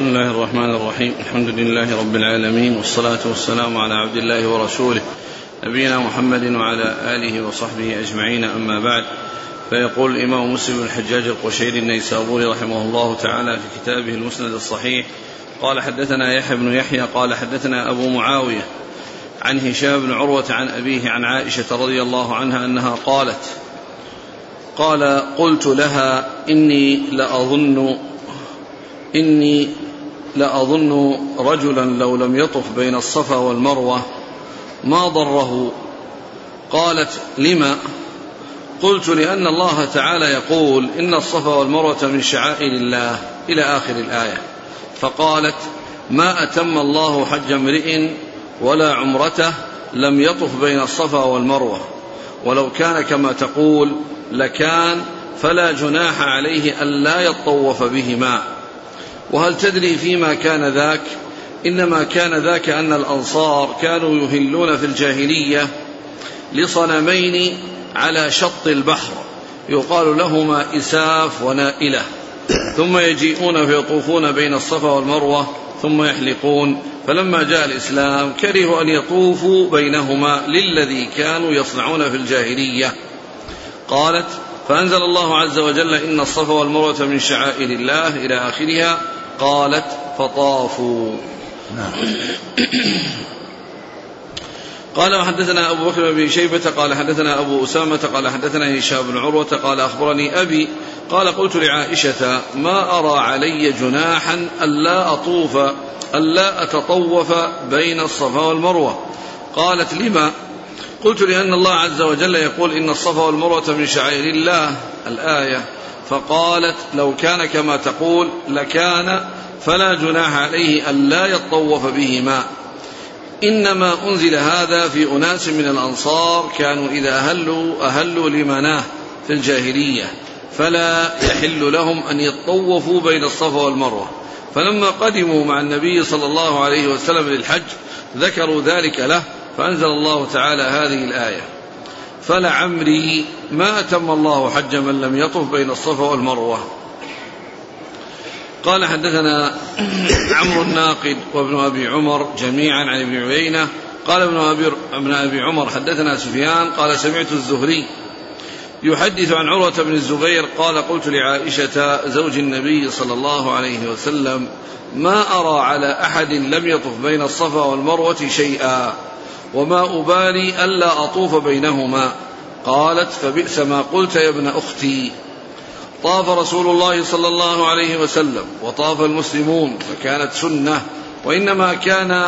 بسم الله الرحمن الرحيم. الحمد لله رب العالمين، والصلاة والسلام على عبد الله ورسوله نبينا محمد وعلى آله وصحبه أجمعين، أما بعد. فيقول الإمام مسلم الحجاج القشيري النيسابوري رحمه الله تعالى في كتابه المسند الصحيح قال: حدثنا يحيى بن يحيى قال حدثنا أبو معاوية عن هشام بن عروة عن أبيه عن عائشة رضي الله عنها أنها قالت: قال قلت لها: إني لأظن رجلا لو لم يطف بين الصفا والمروة ما ضره. قالت: لما؟ قلت: لأن الله تعالى يقول: إن الصفا والمروة من شعائر الله، إلى آخر الآية. فقالت: ما أتم الله حج امرئ ولا عمرته لم يطف بين الصفا والمروة، ولو كان كما تقول لكان، فلا جناح عليه ألا يطوف بهما. وهل تدري فيما كان ذاك؟ إنما كان ذاك أن الأنصار كانوا يهلون في الجاهلية لصنمين على شط البحر يقال لهما إساف ونائلة، ثم يجيئون فيطوفون بين الصفا والمروة ثم يحلقون. فلما جاء الإسلام كرهوا أن يطوفوا بينهما للذي كانوا يصنعون في الجاهلية. قالت: فأنزل الله عز وجل: إن الصفا والمروة من شعائر الله، إلى آخرها. قالت: فطافوا. قال: وحدثنا أبو بكر بن شيبة قال حدثنا أبو أسامة قال حدثنا هشام بن عروة قال أخبرني أبي قال: قلت لعائشة: ما أرى علي جناحا ألا أتطوف بين الصفا والمروة. قالت: لما؟ قلت: لأن الله عز وجل يقول: إن الصفا والمروة من شعائر الله، الآية. فقالت: لو كان كما تقول لكان، فلا جناح عليه ألا يطوف بهما، إنما أنزل هذا في أناس من الأنصار كانوا إذا أهلوا لمناه في الجاهلية، فلا يحل لهم أن يطوفوا بين الصفا والمروة. فلما قدموا مع النبي صلى الله عليه وسلم للحج ذكروا ذلك له، فأنزل الله تعالى هذه الآية: فلعمري ما أتم الله حج من لم يطف بين الصفا والمروة. قال: حدثنا عمرو الناقد وابن أبي عمر جميعا عن ابن عيينة قال ابن أبي عمر حدثنا سفيان قال: سمعت الزهري يحدث عن عروة بن الزبير قال: قلت لعائشة زوج النبي صلى الله عليه وسلم: ما أرى على أحد لم يطف بين الصفا والمروة شيئا، وما أبالي ألا أطوف بينهما. قالت: فبئس ما قلت يا ابن أختي. طاف رسول الله صلى الله عليه وسلم وطاف المسلمون، فكانت سنة، وإنما كان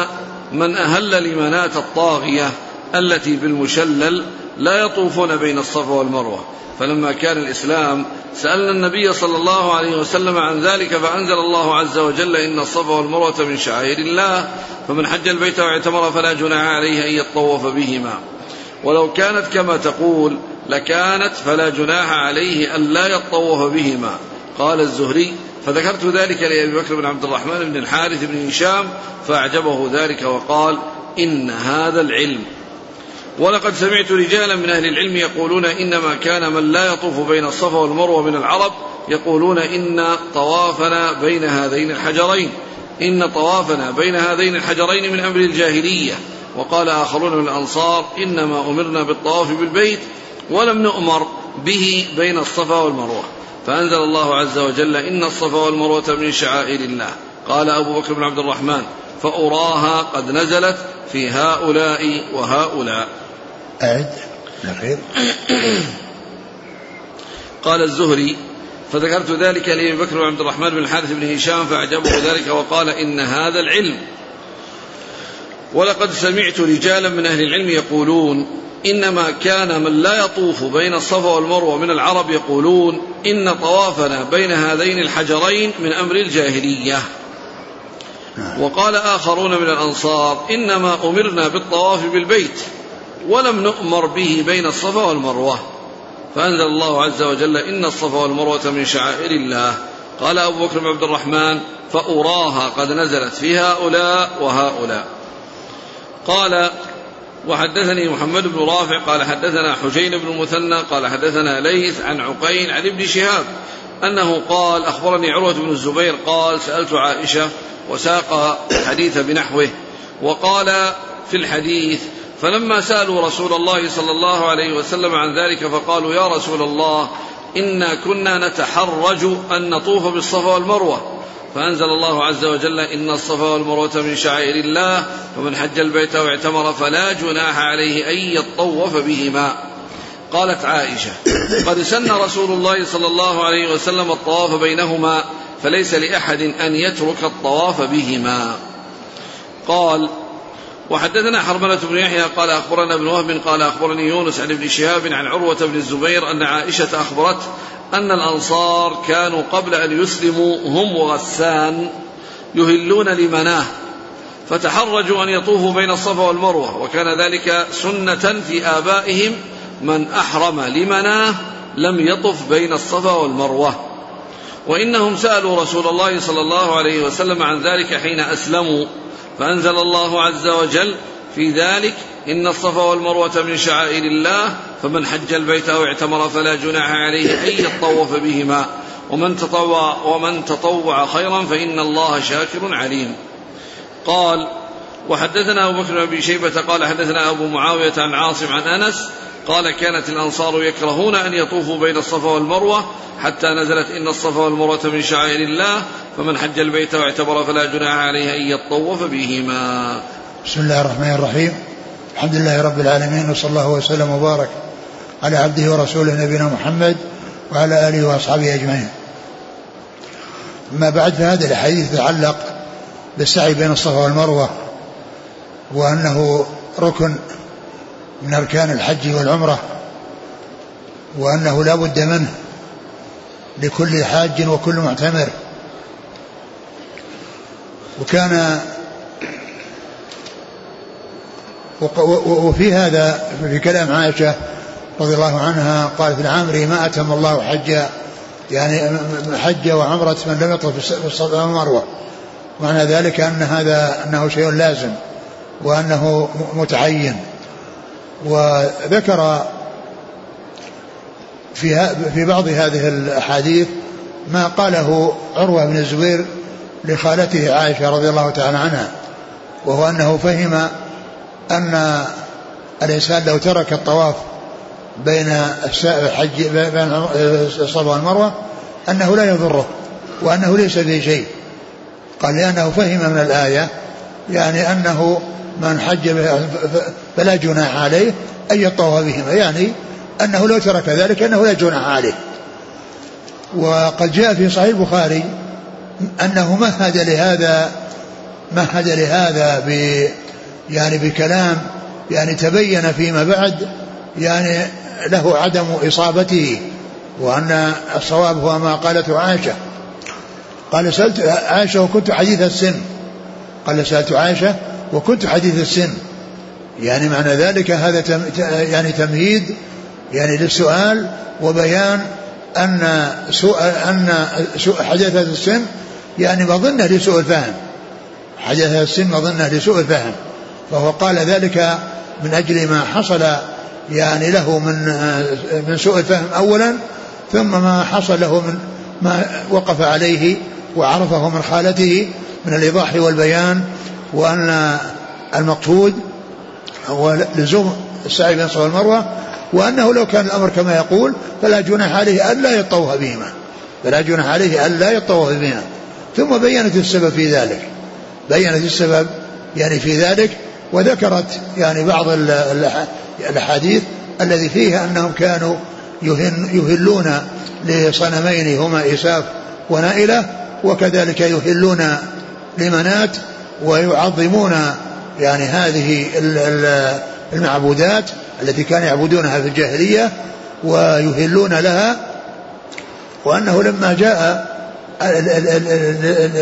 من أهل لمناة الطاغية التي بالمشلل لا يطوفون بين الصفا والمروة. فلما كان الإسلام سألنا النبي صلى الله عليه وسلم عن ذلك، فأنزل الله عز وجل: إن الصفا والمروة من شعائر الله، فمن حج البيت واعتمر فلا جناح عليه أن يطوف بهما، ولو كانت كما تقول لكانت، فلا جناح عليه أن لا يطوف بهما. قال الزهري: فذكرت ذلك لأبي بكر بن عبد الرحمن بن الحارث بن هشام، فأعجبه ذلك وقال: إن هذا العلم. ولقد سمعت رجالا من أهل العلم يقولون: إنما كان من لا يطوف بين الصفا والمروة من العرب يقولون: إن طوافنا بين هذين الحجرين من أمر الجاهلية. وقال آخرون من الأنصار: إنما أمرنا بالطواف بالبيت ولم نؤمر به بين الصفا والمروة. فأنزل الله عز وجل: إن الصفا والمروة من شعائر الله. قال أبو بكر بن عبد الرحمن: فأراها قد نزلت في هؤلاء وهؤلاء. قال الزهري: فذكرت ذلك لأبي بكر وعبد الرحمن بن الحارث بن هشام، فأعجبه ذلك وقال: إن هذا العلم. ولقد سمعت رجالا من أهل العلم يقولون: إنما كان من لا يطوف بين الصفا والمروة من العرب يقولون: إن طوافنا بين هذين الحجرين من أمر الجاهلية. وقال آخرون من الأنصار: إنما أمرنا بالطواف بالبيت ولم نؤمر به بين الصفا والمروة. فأنزل الله عز وجل: إن الصفا والمروة من شعائر الله. قال أبو بكر بن عبد الرحمن: فأراها قد نزلت في هؤلاء وهؤلاء. قال: وحدثني محمد بن رافع قال حدثنا حجين بن المثنى قال حدثنا ليث عن عقيل عن ابن شهاب أنه قال أخبرني عروة بن الزبير قال سألت عائشة وساق الحديث بنحوه وقال في الحديث فلما سألوا رسول الله صلى الله عليه وسلم عن ذلك فقالوا يا رسول الله إنا كنا نتحرج أن نطوف بالصفا والمروة فأنزل الله عز وجل إن الصفا والمروة من شعائر الله فمن حج البيت واعتمر فلا جناح عليه أن يطوف بهما. قالت عائشة قد سن رسول الله صلى الله عليه وسلم الطواف بينهما فليس لأحد أن يترك الطواف بهما. قال وحدثنا حرملة بن يحيى قال أخبرنا ابن وهب قال أخبرني يونس عن ابن شهاب عن عروة بن الزبير أن عائشة أخبرت أن الأنصار كانوا قبل أن يسلموا هم وغسان يهلون لمناه فتحرجوا أن يطوفوا بين الصفا والمروة وكان ذلك سنة في آبائهم من أحرم لمناه لم يطف بين الصفا والمروة وإنهم سألوا رسول الله صلى الله عليه وسلم عن ذلك حين أسلموا فأنزل الله عز وجل في ذلك إن الصفا والمروة من شعائر الله فمن حج البيت أو اعتمر فلا جناح عليه أن يطوف بهما ومن تطوع خيرا فإن الله شاكر عليم. قال وحدثنا أبو بكر بن شيبة قال حدثنا أبو معاوية عن عاصم عن أنس قال كانت الأنصار يكرهون أن يطوفوا بين الصفا والمروة حتى نزلت إن الصفا والمروة من شعائر الله فمن حج البيت واعتبر فلا جناح عليه أن يطوف بهما. بسم الله الرحمن الرحيم الحمد لله رب العالمين وصلى الله وسلم وبارك على عبده ورسوله نبينا محمد وعلى آله وأصحابه أجمعين. ما بعد فهذا الحديث يتعلق بالسعي بين الصفا والمروة وأنه ركن من أركان الحج والعمرة وأنه لا بد منه لكل حاج وكل معتمر. وفي هذا في كلام عائشة رضي الله عنها قالت العامري ما أتم الله حج يعني حج وعمرة من لم يطف بالصفا والمروة معنى ذلك أن هذا أنه شيء لازم وأنه متعين. وذكر في بعض هذه الأحاديث ما قاله عروة بن الزبير لخالته عائشة رضي الله تعالى عنها وهو أنه فهم أن الإنسان لو ترك الطواف بين الصفا والمروة أنه لا يضره وأنه ليس به شيء. قال لأنه فهم من الآية يعني أنه من حج فلا جناح عليه أن يطوف بهما يعني أنه لو ترك ذلك أنه لا جناح عليه. وقد جاء في صحيح البخاري أنه مهد لهذا يعني بكلام يعني تبين فيما بعد يعني له عدم إصابته وأن الصواب هو ما قالته عائشة. قال سألت عائشة وكنت حديث السن يعني معنى ذلك هذا يعني تمهيد يعني للسؤال وبيان أن حدث السن يعني مظنة لسوء الفهم فهو قال ذلك من أجل ما حصل يعني له من سوء الفهم أولا ثم ما حصل له من ما وقف عليه وعرفه من خالته من الإيضاح والبيان وأن المقصود هو لزوم السعي بين الصفا والمروة وأنه لو كان الأمر كما يقول فلا جناح عليه ألا يطوف بهما ثم بيّنت السبب في ذلك وذكرت يعني بعض الأحاديث الذي فيها أنهم كانوا يهلون لصنمين هما إساف ونائلة وكذلك يهلون لمنات ويعظمون يعني هذه المعبودات التي كانوا يعبدونها في الجاهلية ويهلون لها. وأنه لما جاء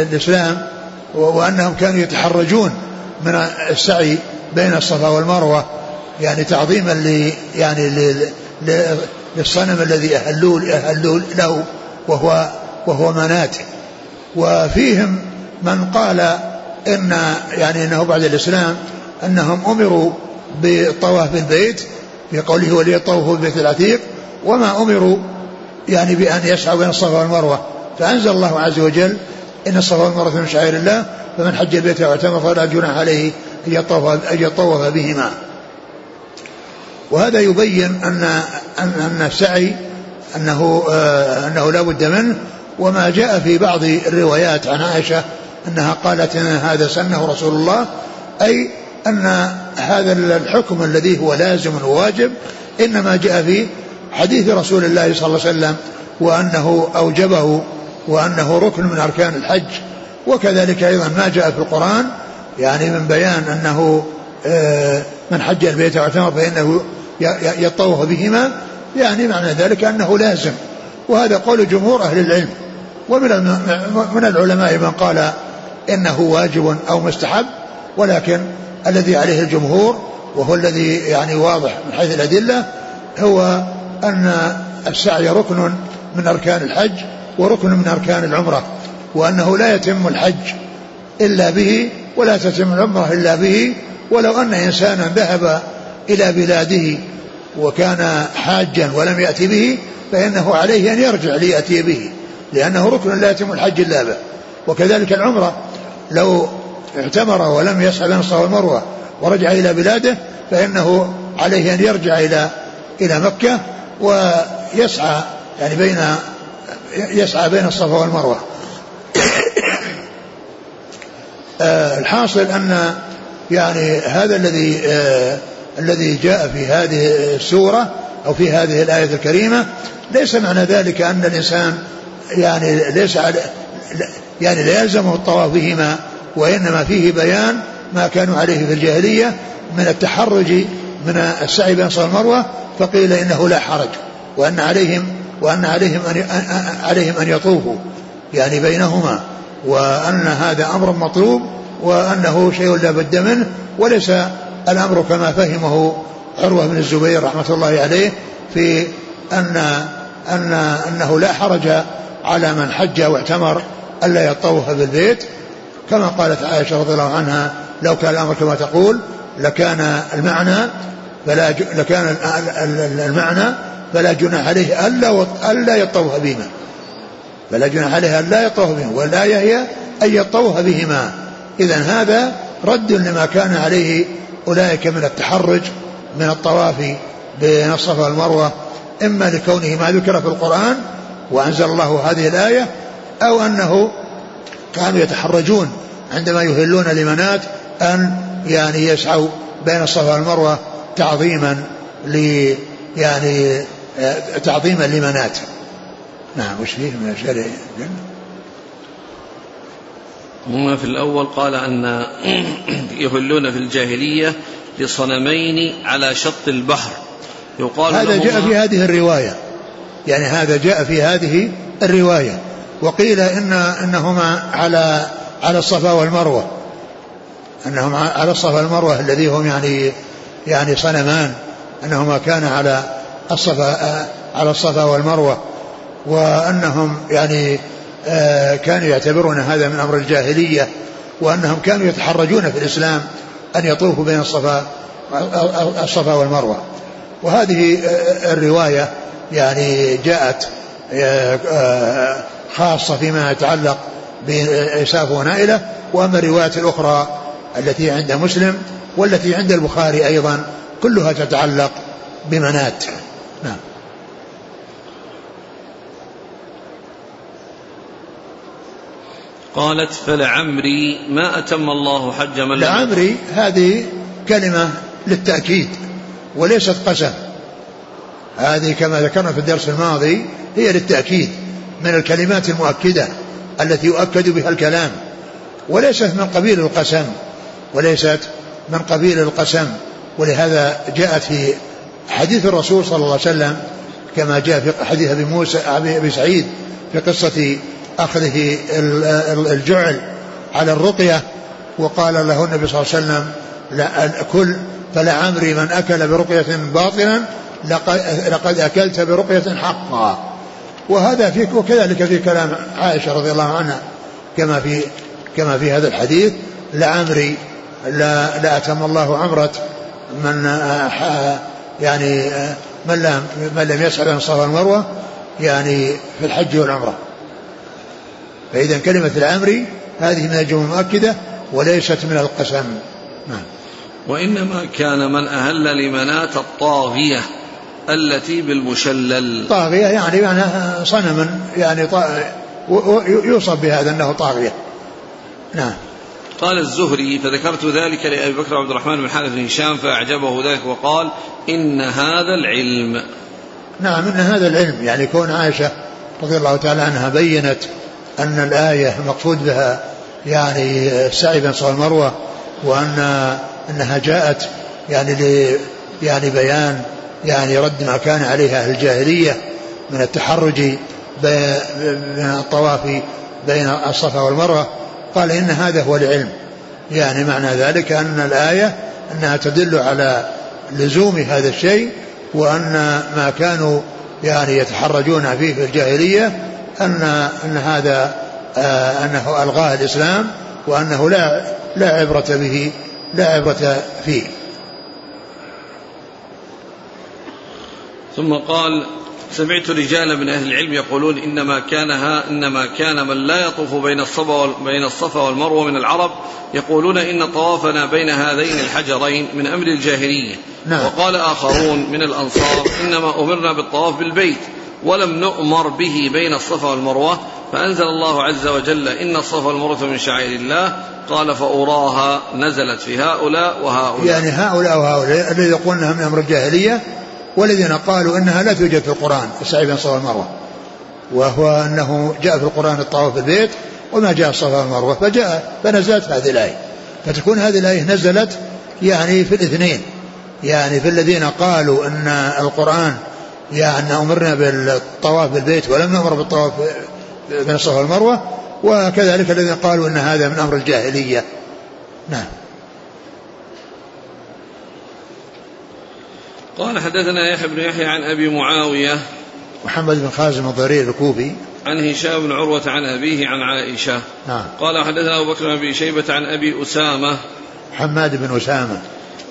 الإسلام وأنهم كانوا يتحرجون من السعي بين الصفا والمروة يعني تعظيما يعني للصنم الذي أهلوه له وهو منات. وفيهم من قال إن يعني أنه بعد الإسلام أنهم أمروا بالطواف بالبيت بقوله وليطوفوا بالبيت العتيق وما أمروا يعني بأن يسعى بين الصفا والمروة, فأنزل الله عز وجل إن الصفا والمروة من شعائر الله فمن حج البيت أو اعتمر فلا جناح عليه أن يطوف بهما. وهذا يبين أن السعي أنه لا بد منه. وما جاء في بعض الروايات عن عائشة أنها قالت إن هذا سنه رسول الله, أي أن هذا الحكم الذي هو لازم وواجب إنما جاء في حديث رسول الله صلى الله عليه وسلم, وأنه أوجبه وأنه ركن من أركان الحج. وكذلك أيضا ما جاء في القرآن يعني من بيان أنه من حج البيت واعتمر فإنه يطوف بهما, يعني معنى ذلك أنه لازم. وهذا قول جمهور أهل العلم, ومن العلماء من قال إنه واجب أو مستحب, ولكن الذي عليه الجمهور وهو الذي يعني واضح من حيث الأدلة هو أن السعي ركن من أركان الحج وركن من أركان العمرة, وأنه لا يتم الحج إلا به ولا تتم العمرة إلا به. ولو أن إنسانا ذهب إلى بلاده وكان حاجا ولم يأتي به فإنه عليه أن يرجع ليأتي به, لأنه ركن لا يتم الحج إلا به. وكذلك العمرة لو اعتمر ولم يسعى بين الصفا والمروة ورجع إلى بلاده فإنه عليه أن يرجع إلى مكة ويسعى يعني بين الصفا والمروة. الحاصل أن يعني هذا الذي جاء في هذه السورة أو في هذه الآية الكريمة ليس معنى ذلك أن الإنسان يعني ليس يعني لا يلزمه الطواف بهما, وإنما فيه بيان ما كانوا عليه في الجاهلية من التحرج من السعي بين الصفا والمروة, فقيل إنه لا حرج وأن عليهم أن يطوفوا يعني بينهما, وأن هذا أمر مطلوب وأنه شيء لا بد منه, وليس الأمر كما فهمه عروة بن الزبير رحمة الله عليه في أنه لا حرج على من حج واعتمر ألا يطوف بالبيت, كما قالت عائشة رضي الله عنها لو كان الأمر كما تقول لكان المعنى فلا جناح عليه ألا يطوف بهما, فلا جناح عليه ألا يطوف بهما, ولا يهي أن يطوف بهما. إذن هذا رد لما كان عليه أولئك من التحرج من الطواف بين الصفا والمروة, إما لكونه ما ذكر في القرآن وأنزل الله هذه الآية, أو أنه كانوا يتحرجون عندما يهلون لمنات أن يعني يسعوا بين الصفا والمروة تعظيما لمنات. نعم. وش فيه من الشرع؟ هما في الأول قال أن يهلون في الجاهلية لصنمين على شط البحر يقال هذا جاء في هذه الرواية, يعني هذا جاء في هذه الرواية. وقيل إنهما على الصفا والمروة, أنهم على الصفا والمروة الذي هم يعني صنمان, أنهما كان على الصفا والمروة, وأنهم يعني كانوا يعتبرون هذا من أمر الجاهلية, وأنهم كانوا يتحرجون في الإسلام أن يطوفوا بين الصفا والمروة. وهذه الرواية يعني جاءت خاصة فيما يتعلق بإساف ونائلة, وأما الرواية الأخرى التي عند مسلم والتي عند البخاري أيضا كلها تتعلق بمنات. نعم. قالت فلعمري ما أتم الله حج من لعمري, هذه كلمة للتأكيد وليست قسم, هذه كما ذكرنا في الدرس الماضي هي للتأكيد من الكلمات المؤكدة التي يؤكد بها الكلام, وليست من قبيل القسم ولهذا جاءت في حديث الرسول صلى الله عليه وسلم كما جاء في حديث أبي سعيد في قصة أخذه الجعل على الرقية, وقال له النبي صلى الله عليه وسلم كل فلعمري من أكل برقية باطلا لقد أكلت برقية حقا. وهذا فيك, وكذلك في كلام عائشة رضي الله عنها كما في هذا الحديث لعمري لا أتم الله عمرة من لم يسعى بين الصفا والمروة يعني في الحج والعمرة. فإذا كلمة الأمر هذه من الجمل المؤكدة وليست من القسم. وإنما كان من أهل لمناة الطاغية التي بالمشلل. طاغية يعني صنما يعني يوصف بهذا أنه طاغية. نعم. قال الزهري: فذكرت ذلك لأبي بكر عبد الرحمن بن حارث بن هشام فأعجبه ذلك وقال: إن هذا العلم. نعم، إن هذا العلم، يعني كون عائشة رضي الله تعالى عنها بينت أن الآية مقصود بها يعني السعي بين الصفا والمروة، وأن أنها جاءت يعني بيان يعني رد ما كان عليها أهل الجاهلية من التحرج من الطواف بين الصفا والمروة. قال: إن هذا هو العلم، يعني معنى ذلك أن الآية أنها تدل على لزوم هذا الشيء، وأن ما كانوا يعني يتحرجون فيه في الجاهلية أن هذا أنه ألغاه الإسلام، وأنه لا عبرة به، لا عبرة فيه. ثم قال: سمعت رجالا من أهل العلم يقولون: إنما كان من لا يطوف بين الصفا والمروة من العرب يقولون: إن طوافنا بين هذين الحجرين من أمر الجاهلية. نعم. وقال آخرون من الأنصار: إنما أمرنا بالطواف بالبيت ولم نؤمر به بين الصفا والمروة، فأنزل الله عز وجل: إن الصفا والمروة من شعائر الله. قال: فأراها نزلت في هؤلاء وهؤلاء، يعني هؤلاء وهؤلاء الذين يقولونها من أمر الجاهلية، والذين قالوا إنها لا توجد في القرآن السعي بين الصفا والمروة، وهو أنه جاء في القرآن الطواف بالبيت وما جاء الصفا والمروة، فنزلت هذه الآية. فتكون هذه الآية نزلت يعني في الاثنين، يعني في الذين قالوا أن القرآن يعني أمرنا بالطواف بالبيت ولم نأمر بالطواف بين الصفا والمروة، وكذلك الذين قالوا أن هذا من أمر الجاهلية. نعم. قال: حدثنا يحيى بن يحيى عن أبي معاوية محمد بن خازم الضرير الكوفي عن هشام بن عروة عن أبيه عن عائشة. نعم. قال: حدثنا أبو بكر بن شيبة عن أبي أسامة محمد بن أسامة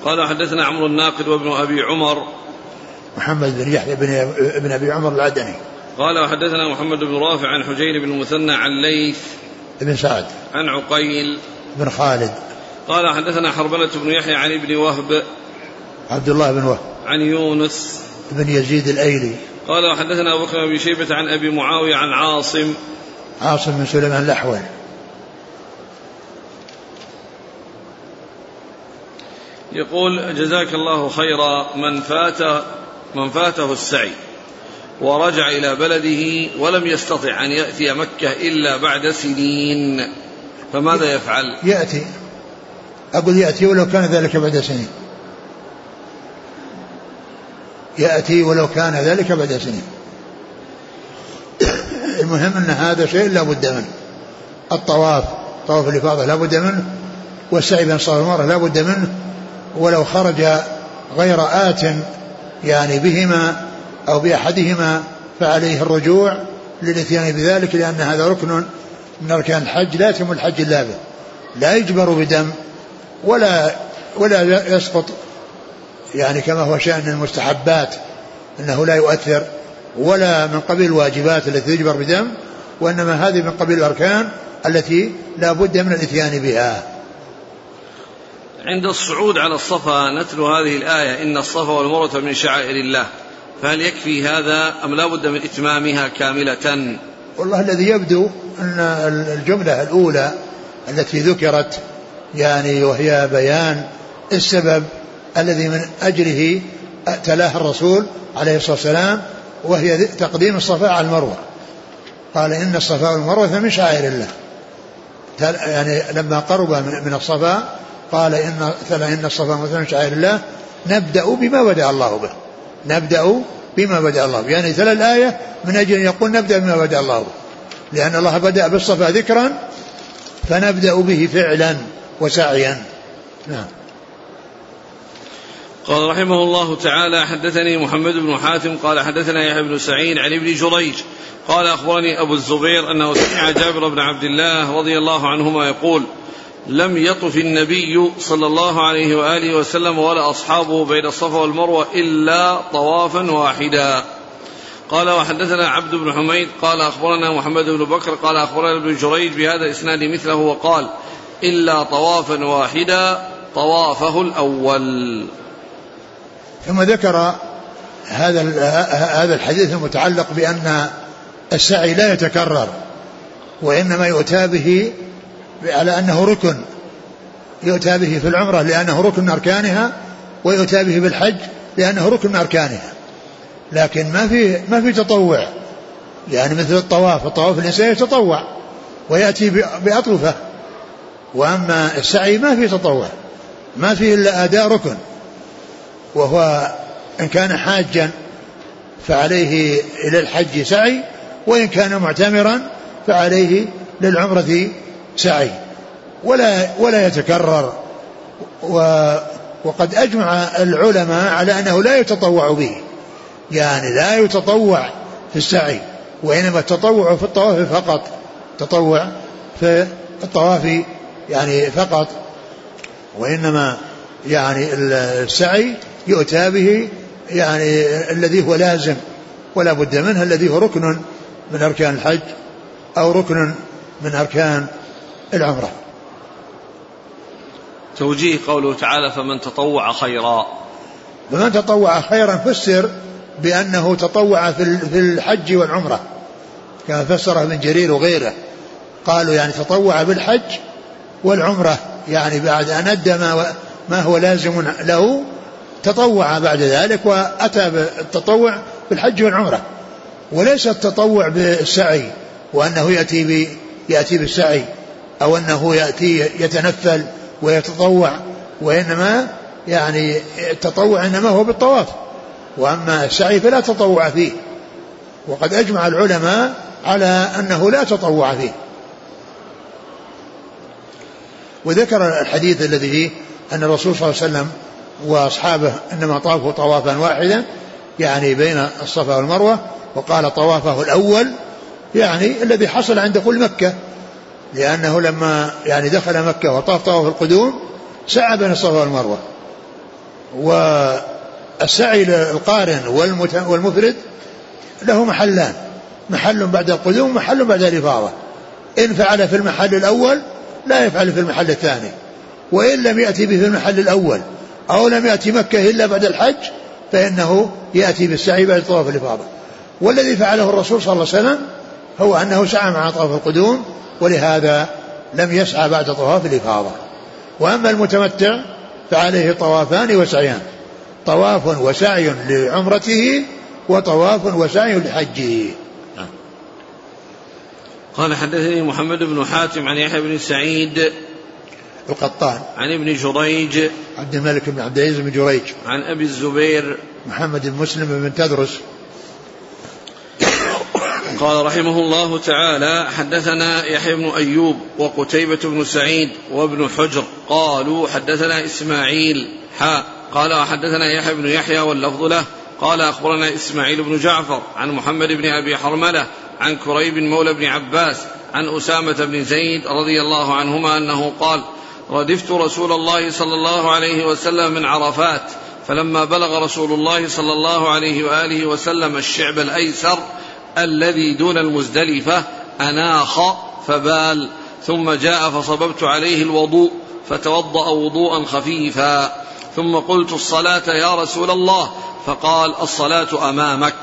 قال: حدثنا عمرو الناقد وابن أبي عمر محمد بن يحيى بن أبي عمر العدني قال: حدثنا محمد بن رافع عن حجير بن المثنى عن ليث بن سعد عن عقيل بن خالد قال: حدثنا حرملة بن يحيى عن ابن وهب عبد الله بن وهب عن يونس بن يزيد الأيلي قال: حدثنا أبو بكر بن شيبة عن أبي معاوية عن عاصم بن سليمان الأحول يقول: جزاك الله خيرا، من فاته السعي ورجع إلى بلده ولم يستطع أن يأتي مكة إلا بعد سنين فماذا يفعل؟ يأتي ولو كان ذلك بعد سنين، المهم أن هذا شيء لا بد منه، طواف الإفاضة لا بد منه، والسعي بين الصفا والمروة لا بد منه، ولو خرج غير آت يعني بهما أو بأحدهما فعليه الرجوع للإتيان بذلك، لأن هذا ركن من أركان الحج لا يتم الحج إلا به، لا يجبر بدم ولا يسقط، يعني كما هو شأن المستحبات أنه لا يؤثر، ولا من قبيل الواجبات التي تجبر بدم، وإنما هذه من قبيل الأركان التي لا بد من الإتيان بها. عند الصعود على الصفا نتلو هذه الآية: إن الصفا والمروة من شعائر الله، فهل يكفي هذا أم لا بد من إتمامها كاملة؟ والله الذي يبدو أن الجملة الأولى التي ذكرت يعني وهي بيان السبب الذي من أجله تلاه الرسول عليه الصلاة والسلام، وهي تقديم الصفا على المروة. قال: إن الصفا والمروة من شعائر الله، يعني لما قرب من الصفا قال: إن الصفا والمروة من شعائر الله، نبدأ بما بدأ الله به. يعني تلا الآية من أجل أن يقول نبدأ بما بدأ الله به، لأن الله بدأ بالصفا ذكرا فنبدأ به فعلا وسعيا. نعم. قال رحمه الله تعالى: حدثني محمد بن حاتم قال: حدثنا يحيى بن سعيد عن ابن جريج قال: أخبرني أبو الزبير أنه سمع جابر بن عبد الله رضي الله عنهما يقول: لم يطف النبي صلى الله عليه وآله وسلم ولا أصحابه بين الصفا والمروة إلا طوافا واحدا، قال وحدثنا عبد بن حميد قال أخبرنا محمد بن بكر قال أخبرنا ابن جريج بهذا إسناد مثله وقال إلا طوافا واحدا طوافه الأول. ثم ذكر هذا الحديث المتعلق بأن السعي لا يتكرر وإنما يؤتى به على أنه ركن، يؤتى به في العمرة لأنه ركن من أركانها، ويؤتى به بالحج لأنه ركن من أركانها، لكن ما في تطوع، يعني مثل الطواف الإنسان يتطوع ويأتي بأطوفة، وأما السعي ما فيه تطوع، ما فيه إلا أداء ركن، وهو إن كان حاجا فعليه إلى الحج سعي، وإن كان معتمرا فعليه للعمرة سعي، ولا يتكرر. وقد أجمع العلماء على أنه لا يتطوع به، يعني لا يتطوع في السعي، وإنما التطوع في الطواف فقط، تطوع في الطواف يعني فقط، وإنما يعني السعي يؤتى به يعني الذي هو لازم ولا بد منه، الذي هو ركن من أركان الحج أو ركن من أركان العمرة. توجيه قوله تعالى فمن تطوع خيرا، فمن تطوع خيرا فسر بأنه تطوع في الحج والعمرة، كما فسره ابن جرير وغيره، قالوا يعني تطوع بالحج والعمرة، يعني بعد أن أدى ما هو لازم له تطوع بعد ذلك وأتى بالتطوع بالحج والعمرة، وليس التطوع بالسعي، وأنه يأتي بالسعي أو أنه يأتي يتنفل ويتطوع، وإنما يعني التطوع إنما هو بالطواف، وأما السعي فلا تطوع فيه، وقد أجمع العلماء على أنه لا تطوع فيه. وذكر الحديث الذي فيه أن الرسول صلى الله عليه وسلم وأصحابه إنما طافوا طوافا واحدا، يعني بين الصفا والمروة، وقال طوافه الأول، يعني الذي حصل عند دخول مكة، لأنه لما يعني دخل مكة وطاف طواف القدوم سعى بين الصفا والمروة، والسعي للقارن والمفرد له محلان، محل بعد القدوم ومحل بعد الإفاضة، إن فعل في المحل الأول لا يفعل في المحل الثاني، وإن لم يأتي به في المحل الأول أو لم يأتي مكة إلا بعد الحج فإنه يأتي بالسعي بعد طواف الإفاضة. والذي فعله الرسول صلى الله عليه وسلم هو أنه سعى مع طواف القدوم، ولهذا لم يسعى بعد طواف الإفاضة. وأما المتمتع فعليه طوافان وسعيان، طواف وسعي لعمرته وطواف وسعي لحجه. قال حدثني محمد بن حاتم عن يحيى بن سعيد القطان عن ابن جريج عبد الملك بن عبد العزيز بن جريج عن أبي الزبير محمد بن مسلم بن تدرس قال رحمه الله تعالى حدثنا يحيى بن أيوب وقتيبة بن سعيد وابن حجر قالوا حدثنا إسماعيل قال حدثنا يحيى بن يحيى واللفظ له قال أخبرنا إسماعيل بن جعفر عن محمد بن أبي حرملة عن كريب مولى بن عباس عن أسامة بن زيد رضي الله عنهما أنه قال ردفت رسول الله صلى الله عليه وسلم من عرفات، فلما بلغ رسول الله صلى الله عليه وآله وسلم الشعب الأيسر الذي دون المزدلفة أناخ فبال، ثم جاء فصببت عليه الوضوء فتوضأ وضوءا خفيفا، ثم قلت الصلاة يا رسول الله، فقال الصلاة أمامك،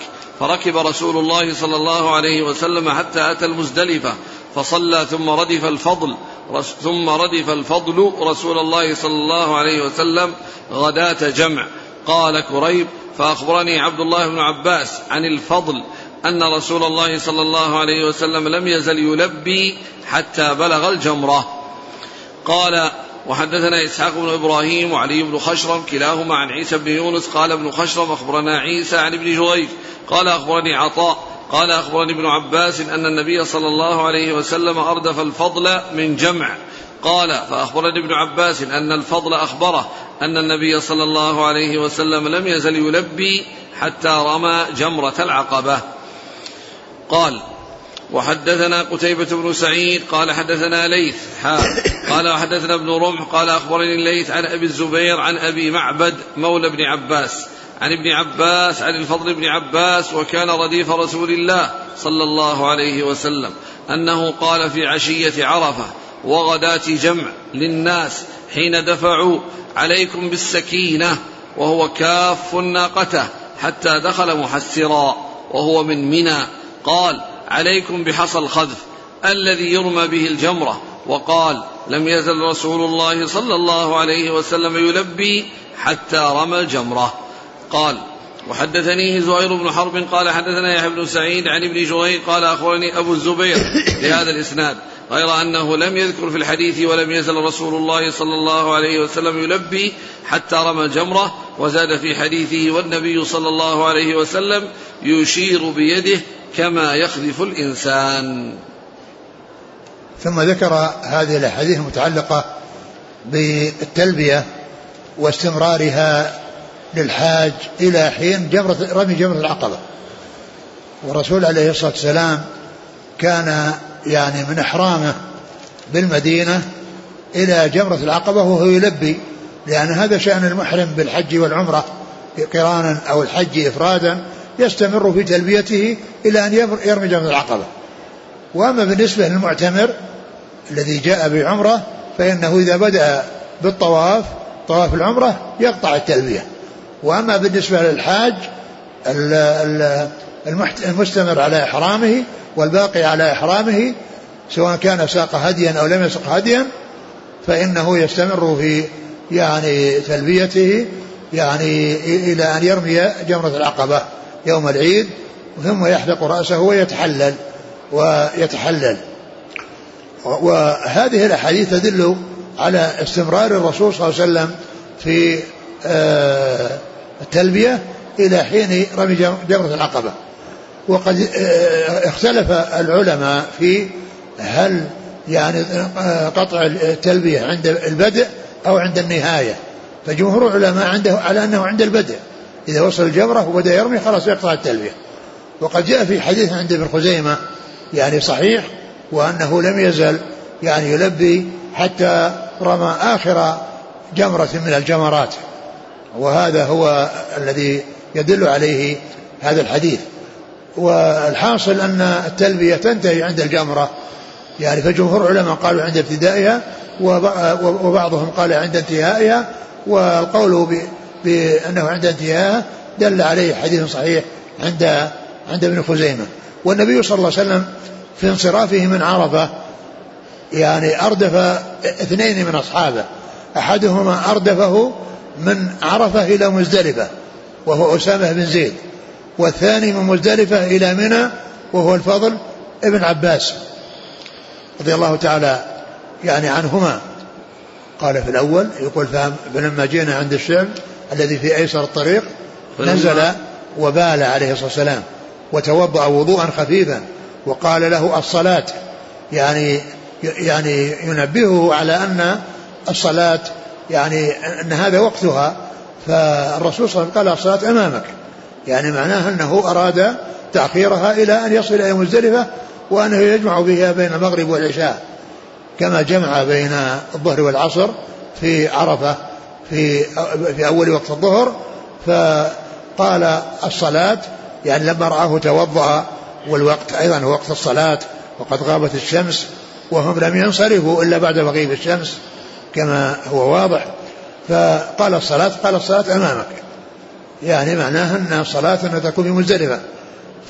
فركب رسول الله صلى الله عليه وسلم حتى أتى المزدلفة فصلى، ثم ردف الفضل رسول الله صلى الله عليه وسلم غداة جمع. قال كريب فأخبرني عبد الله بن عباس عن الفضل أن رسول الله صلى الله عليه وسلم لم يزل يلبي حتى بلغ الجمرة. قال وحدثنا إسحاق بن إبراهيم وعلي بن خشرم كلاهما عن عيسى بن يونس قال ابن خشرم أخبرنا عيسى عن ابن جريج قال أخبرني عطاء قال أخبرني ابن عباس أن النبي صلى الله عليه وسلم أردف الفضل من جمع. قال فأخبرني ابن عباس أن الفضل أخبره أن النبي صلى الله عليه وسلم لم يزل يلبي حتى رمى جمرة العقبة. قال وحدثنا قتيبة بن سعيد قال حدثنا ليث قال حدثنا ابن رمح قال أخبرني الليث عن أبي الزبير عن أبي معبد مولى بن عباس عن ابن عباس عن الفضل بن عباس وكان رديف رسول الله صلى الله عليه وسلم أنه قال في عشية عرفة وغداة جمع للناس حين دفعوا عليكم بالسكينة وهو كاف ناقته حتى دخل محسرا وهو من منى قال عليكم بحصى الخذف الذي يرمى به الجمرة وقال لم يزل رسول الله صلى الله عليه وسلم يلبي حتى رمى الجمرة. قال وحدثنيه زهير بن حرب قال حدثنا يحيى بن سعيد عن ابن جريج قال أخبرني أبو الزبير بهذا الإسناد غير أنه لم يذكر في الحديث ولم يزل رسول الله صلى الله عليه وسلم يلبي حتى رمى الجمرة وزاد في حديثه والنبي صلى الله عليه وسلم يشير بيده كما يخذف الإنسان. ثم ذكر هذه الأحاديث المتعلقة بالتلبية واستمرارها للحاج إلى حين رمي جمرة العقبة. والرسول عليه الصلاة والسلام كان يعني من إحرامه بالمدينة إلى جمرة العقبة وهو يلبي، لأن هذا شأن المحرم بالحج والعمرة قرانا أو الحج إفرادا، يستمر في تلبيته إلى أن يرمي جمرة العقبة. وأما بالنسبة للمعتمر الذي جاء بعمرة فإنه إذا بدأ بالطواف طواف العمرة يقطع التلبية. وأما بالنسبة للحاج المستمر على إحرامه والباقي على إحرامه سواء كان ساق هديا أو لم يسق هديا فإنه يستمر في يعني تلبيته يعني إلى أن يرمي جمرة العقبة يوم العيد ثم يحلق رأسه ويتحلل. وهذه الأحاديث تدل على استمرار الرسول صلى الله عليه وسلم في التلبية إلى حين رمي جمرة العقبة. وقد اختلف العلماء في هل يعني قطع التلبية عند البدء أو عند النهاية، فجمهور العلماء عنده على أنه عند البدء، إذا وصل الجمرة وبدأ يرمي خلاص يقطع التلبية. وقد جاء في حديث عند ابن خزيمة يعني صحيح وأنه لم يزل يعني يلبي حتى رمى آخر جمرة من الجمرات، وهذا هو الذي يدل عليه هذا الحديث. والحاصل أن التلبية تنتهي عند الجمرة يعني، فجمهور العلماء قالوا عند ابتدائها وبعضهم قال عند انتهائها، والقول بأنه عند انتهائها دل عليه حديث صحيح عند ابن خزيمة. والنبي صلى الله عليه وسلم في انصرافه من عرفة يعني أردف اثنين من أصحابه، أحدهما أردفه من عرفة إلى مزدلفة وهو أسامة بن زيد، والثاني من مزدلفة إلى منى وهو الفضل ابن عباس رضي الله تعالى يعني عنهما. قال في الأول يقول فلما جينا عند الشعب الذي في أيسر الطريق نزل وبال عليه الصلاة والسلام وتوضأ وضوءا خفيفا وقال له الصلاة، يعني ينبهه على أن الصلاة يعني أن هذا وقتها، فالرسول صلى الله عليه وسلم قال الصلاة أمامك، يعني معناه أنه أراد تأخيرها إلى أن يصل إلى مزدلفة وأنه يجمع بها بين المغرب والعشاء كما جمع بين الظهر والعصر في عرفة في أول وقت الظهر. فقال الصلاة يعني لما رآه توضأ، والوقت أيضا هو وقت الصلاة وقد غابت الشمس وهم لم ينصرفوا إلا بعد مغيب الشمس كما هو واضح، فقال الصلاة أمامك، يعني معناها أن الصلاة أن تكون مزدلفة.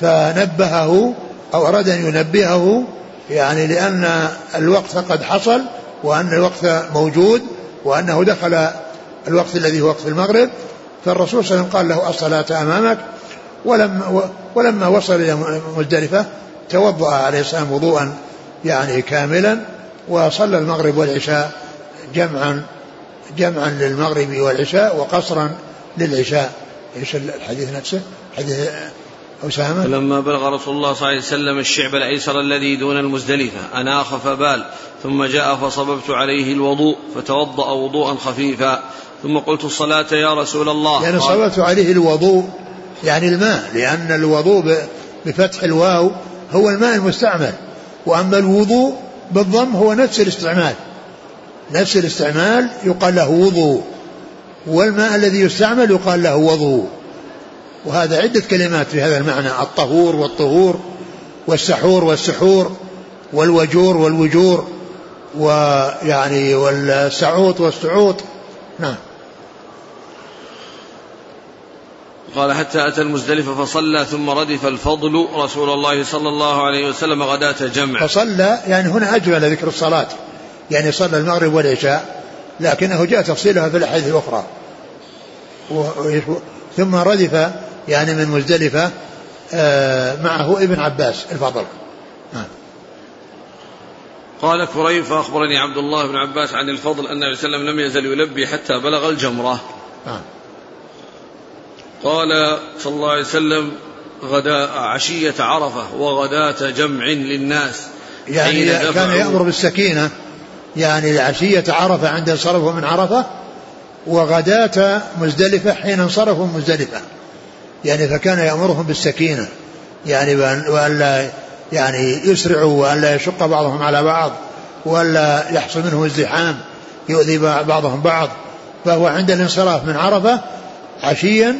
فنبهه أو أراد أن ينبهه يعني لأن الوقت قد حصل وأن الوقت موجود وأنه دخل الوقت الذي هو وقت المغرب، فالرسول صلى الله عليه وسلم قال له الصلاة أمامك. ولما وصل إلى مزدلفة توضأ عليه السلام وضوءا يعني كاملا وصلى المغرب والعشاء جمعا للمغرب والعشاء وقصرا للعشاء. ايش الحديث نفسه حديث أسامة. فلما بلغ رسول الله صلى الله عليه وسلم الشعب الأيسر الذي دون المزدلفة أناخ فبال، ثم جاء فصببت عليه الوضوء فتوضأ وضوءا خفيفا، ثم قلت الصلاة يا رسول الله، يعني صببت عليه الوضوء يعني الماء، لأن الوضوء بفتح الواو هو الماء المستعمل، وأما الوضوء بالضم هو نفس الاستعمال يقال له وضوء، والماء الذي يستعمل يقال له وضوء، وهذا عدة كلمات في هذا المعنى: الطهور والطهور، والسحور والسحور، والوجور والوجور، ويعني والسعوط والسعوط. نعم. قال: حتى أتى المزدلفة فصلى، ثم ردف الفضل رسول الله صلى الله عليه وسلم غداة جمع. فصلى يعني هنا أجمل ذكر الصلاة، يعني صلى المغرب والعشاء، لكنه جاء تفصيلها في الأحاديث الأخرى. ثم ردف يعني من مزدلفة معه ابن عباس الفضل. قال كريب: فأخبرني عبد الله بن عباس عن الفضل أنه وسلم لم يزل يلبي حتى بلغ الجمرة. قال صلى الله عليه وسلم: غداء عشية عرفة وغداة جمع للناس. يعني كان يأمر بالسكينة، يعني العشية عرفة عند انصرفه من عرفة، وغداة مزدلفة حين انصرفه من مزدلفة، يعني فكان يأمرهم بالسكينة، يعني وألا يعني يسرعوا، وألا يشق بعضهم على بعض، وألا يحصل منه ازدحام يؤذي بعضهم بعض. فهو عند الانصراف من عرفة عشيا،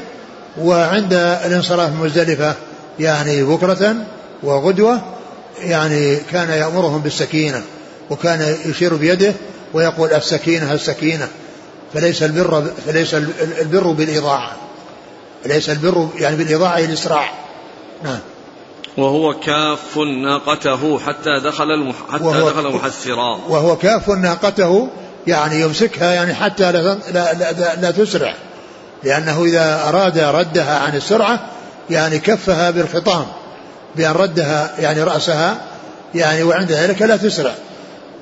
وعند الانصراف مزدلفة يعني بكرة وغدوة، يعني كان يأمرهم بالسكينة، وكان يشير بيده ويقول: السكينة السكينة. فليس البر بالإضاعة، ليس البر يعني بالإضاعة الإسراع. نعم. وهو كاف ناقته حتى دخل محسرا. وهو كاف ناقته يعني يمسكها، يعني حتى لا تسرع، لأنه إذا أراد ردها عن السرعة يعني كفها بالخطام بأن ردها يعني رأسها، يعني وعند ذلك لا تسرع.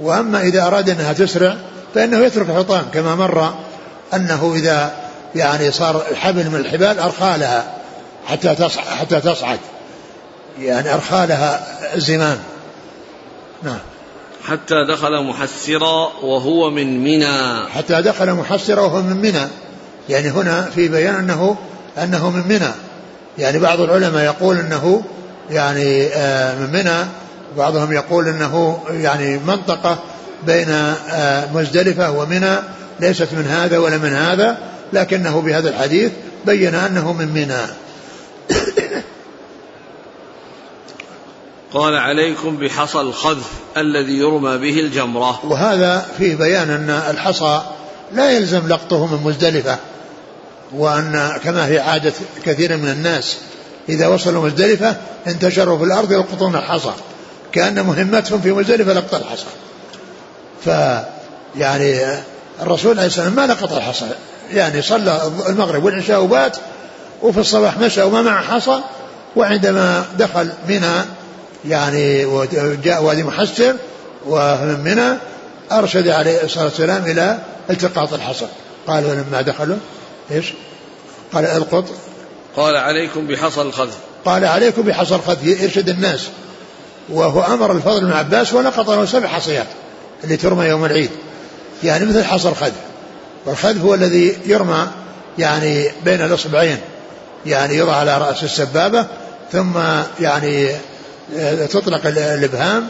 وأما إذا أراد أنها تسرع فإنه يترك الحطام، كما مر أنه إذا يعني صار الحبل من الحبال أرخى لها حتى تصعد، يعني أرخى لها الزمام. نعم. حتى دخل محسرا وهو من منى. حتى دخل محسرا وهو من منى، يعني هنا في بيان أنه من منى. يعني بعض العلماء يقول أنه يعني من منى، بعضهم يقول أنه يعني منطقة بين مزدلفة ومنى، ليست من هذا ولا من هذا، لكنه بهذا الحديث بين أنه من منى. قال: عليكم بحصى الخذف الذي يرمى به الجمرة. وهذا فيه بيان أن الحصى لا يلزم لقطه من مزدلفة، وأن كما هي عادة كثير من الناس إذا وصلوا مزدلفة انتشروا في الأرض يلقطون الحصى، كأن مهمتهم في مزدلفة لقط الحصى. فيعني الرسول عليه السلام ما لقط الحصى، يعني صلى المغرب والعشاء وبات، وفي الصباح مشى وما معه حصى، وعندما دخل منى يعني وجاء وادي محسر ومن منى أرشد عليه الصلاة والسلام إلى التقاط الحصى. قالوا لما دخلوا إيش؟ قال: القط. قال: عليكم بحصى الخذف. قال: عليكم بحصى الخذف، إرشد الناس، وهو أمر الفضل بن عباس ولقط له 7 حصيات اللي ترمى يوم العيد، يعني مثل حصى الخذف. والخذف هو الذي يرمى يعني بين الأصبعين، يعني يضع على رأس السبابة، ثم يعني تطلق الإبهام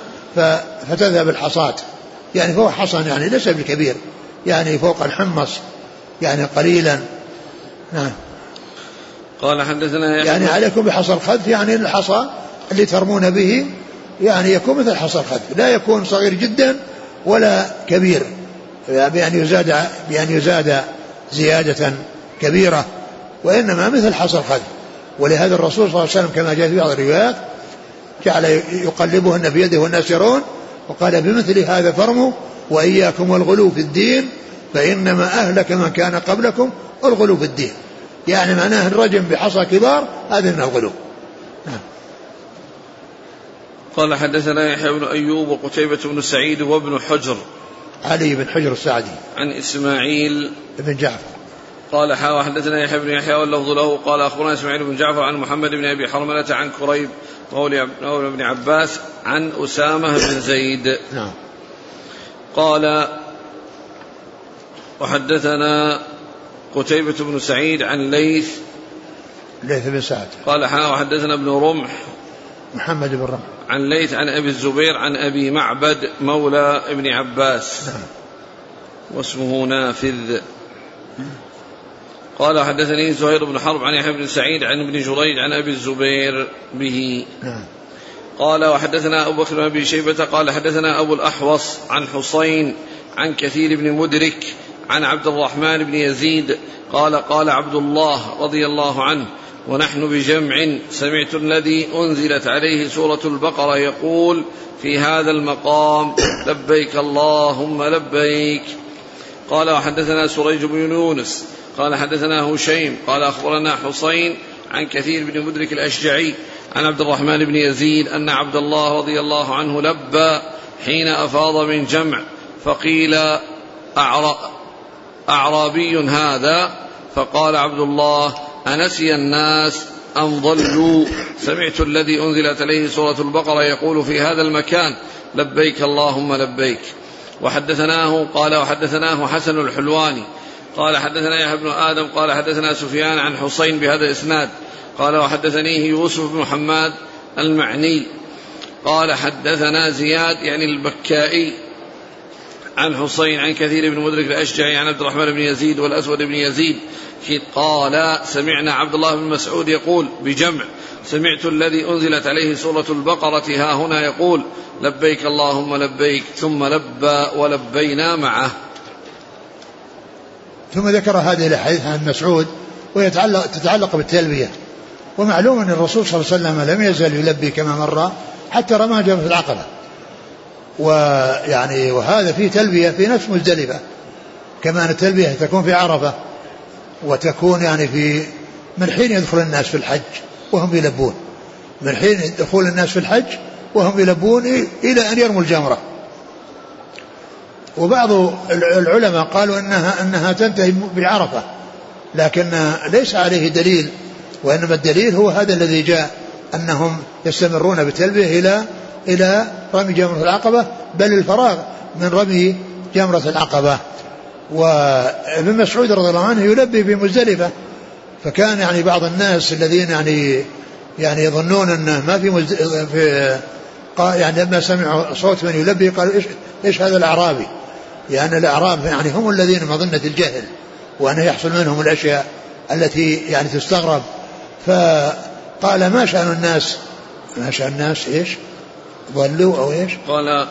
فتذهب الحصاة، يعني فهو حصى يعني ليس بالكبير، يعني فوق الحمص يعني قليلا. نعم. قال: حدثنا يعني عليكم بحصى الخذف، يعني الحصى اللي ترمون به يعني يكون مثل حصى الخذف، لا يكون صغير جدا ولا كبير، بأن يزاد زيادة كبيرة، وإنما مثل حصى الخذف. ولهذا الرسول صلى الله عليه وسلم كما جاء في بعض الروايات جعل يقلبهن بيده والناس يرون، وقال: بمثل هذا فرموا، وإياكم والغلو في الدين، فإنما أهلك من كان قبلكم الغلو في الدين، يعني معناه الرجم بحصى كبار هذا من الغلو. قال: حدثنا يحيى بن أيوب وقتيبة بن سعيد وابن حجر، علي بن حجر السعدي، عن إسماعيل بن جعفر. قال: حدثنا يحيى بن يحيى واللفظ له قال: أخبرنا إسماعيل بن جعفر عن محمد بن أبي حرملة عن كريب مولى ابن عباس عن أسامة بن زيد. نعم. قال: وحدثنا قتيبة بن سعيد عن ليث بن سعد. قال: وحدثنا ابن رمح محمد بن رمح عن ليث عن أبي الزبير عن أبي معبد مولى ابن عباس واسمه نافذ. قال حدثني زهير بن حرب عن يحيى بن سعيد عن ابن جريج عن أبي الزبير به قال وحدثنا أبو بكر بن شيبة قال حدثنا أبو الأحوص عن حسين عن كثير بن مدرك عن عبد الرحمن بن يزيد قال قال عبد الله رضي الله عنه ونحن بجمع سمعت الذي أنزلت عليه سورة البقرة يقول في هذا المقام لبيك اللهم لبيك. قال وحدثنا سريج بن يونس قال حدثنا هشيم قال أخبرنا حسين عن كثير بن مدرك الأشجعي عن عبد الرحمن بن يزيد أن عبد الله رضي الله عنه لبى حين أفاض من جمع فقيل أعرابي هذا فقال عبد الله أنسي الناس أم ضلوا سمعت الذي أنزلت عليه سورة البقرة يقول في هذا المكان لبيك اللهم لبيك. وحدثناه قال وحدثناه حسن الحلواني قال حدثنا يحيى بن آدم قال حدثنا سفيان عن حسين بهذا الإسناد قال وحدثنيه يوسف بن محمد المعني قال حدثنا زياد يعني البكائي عن حسين عن كثير بن مدرك الأشجعي عن عبد الرحمن بن يزيد والأسود بن يزيد قال سمعنا عبد الله بن مسعود يقول بجمع سمعت الذي أنزلت عليه سورة البقرة ها هنا يقول لبيك اللهم لبيك ثم لبى ولبينا معه. ثم ذكر هذه الحديث عن مسعود وتتعلق بالتلبية. ومعلوم أن الرسول صلى الله عليه وسلم لم يزل يلبي كما مرة حتى رمى جمرة في العقبة ويعني وهذا فيه تلبية في نفس مزدلفة كما أن التلبية تكون في عرفة وتكون يعني في من حين يدخل الناس في الحج وهم يلبون من حين دخول الناس في الحج وهم يلبون إلى أن يرموا الجمرة. وبعض العلماء قالوا أنها تنتهي بعرفة لكن ليس عليه دليل وإنما الدليل هو هذا الذي جاء أنهم يستمرون بالتلبية إلى رمي جمرة العقبة بل الفراغ من رمي جمرة العقبة. وابن مسعود رضي الله عنه يلبي بمزدلفة فكان يعني بعض الناس الذين يعني يظنون أنه ما في يعني لما سمعوا صوت من يلبي قالوا إيش هذا الأعرابي يعني الأعراب يعني هم الذين مظنة الجهل وأنه يحصل منهم الأشياء التي يعني تستغرب. فقال ما شأن الناس إيش ضلوا أو إيش قال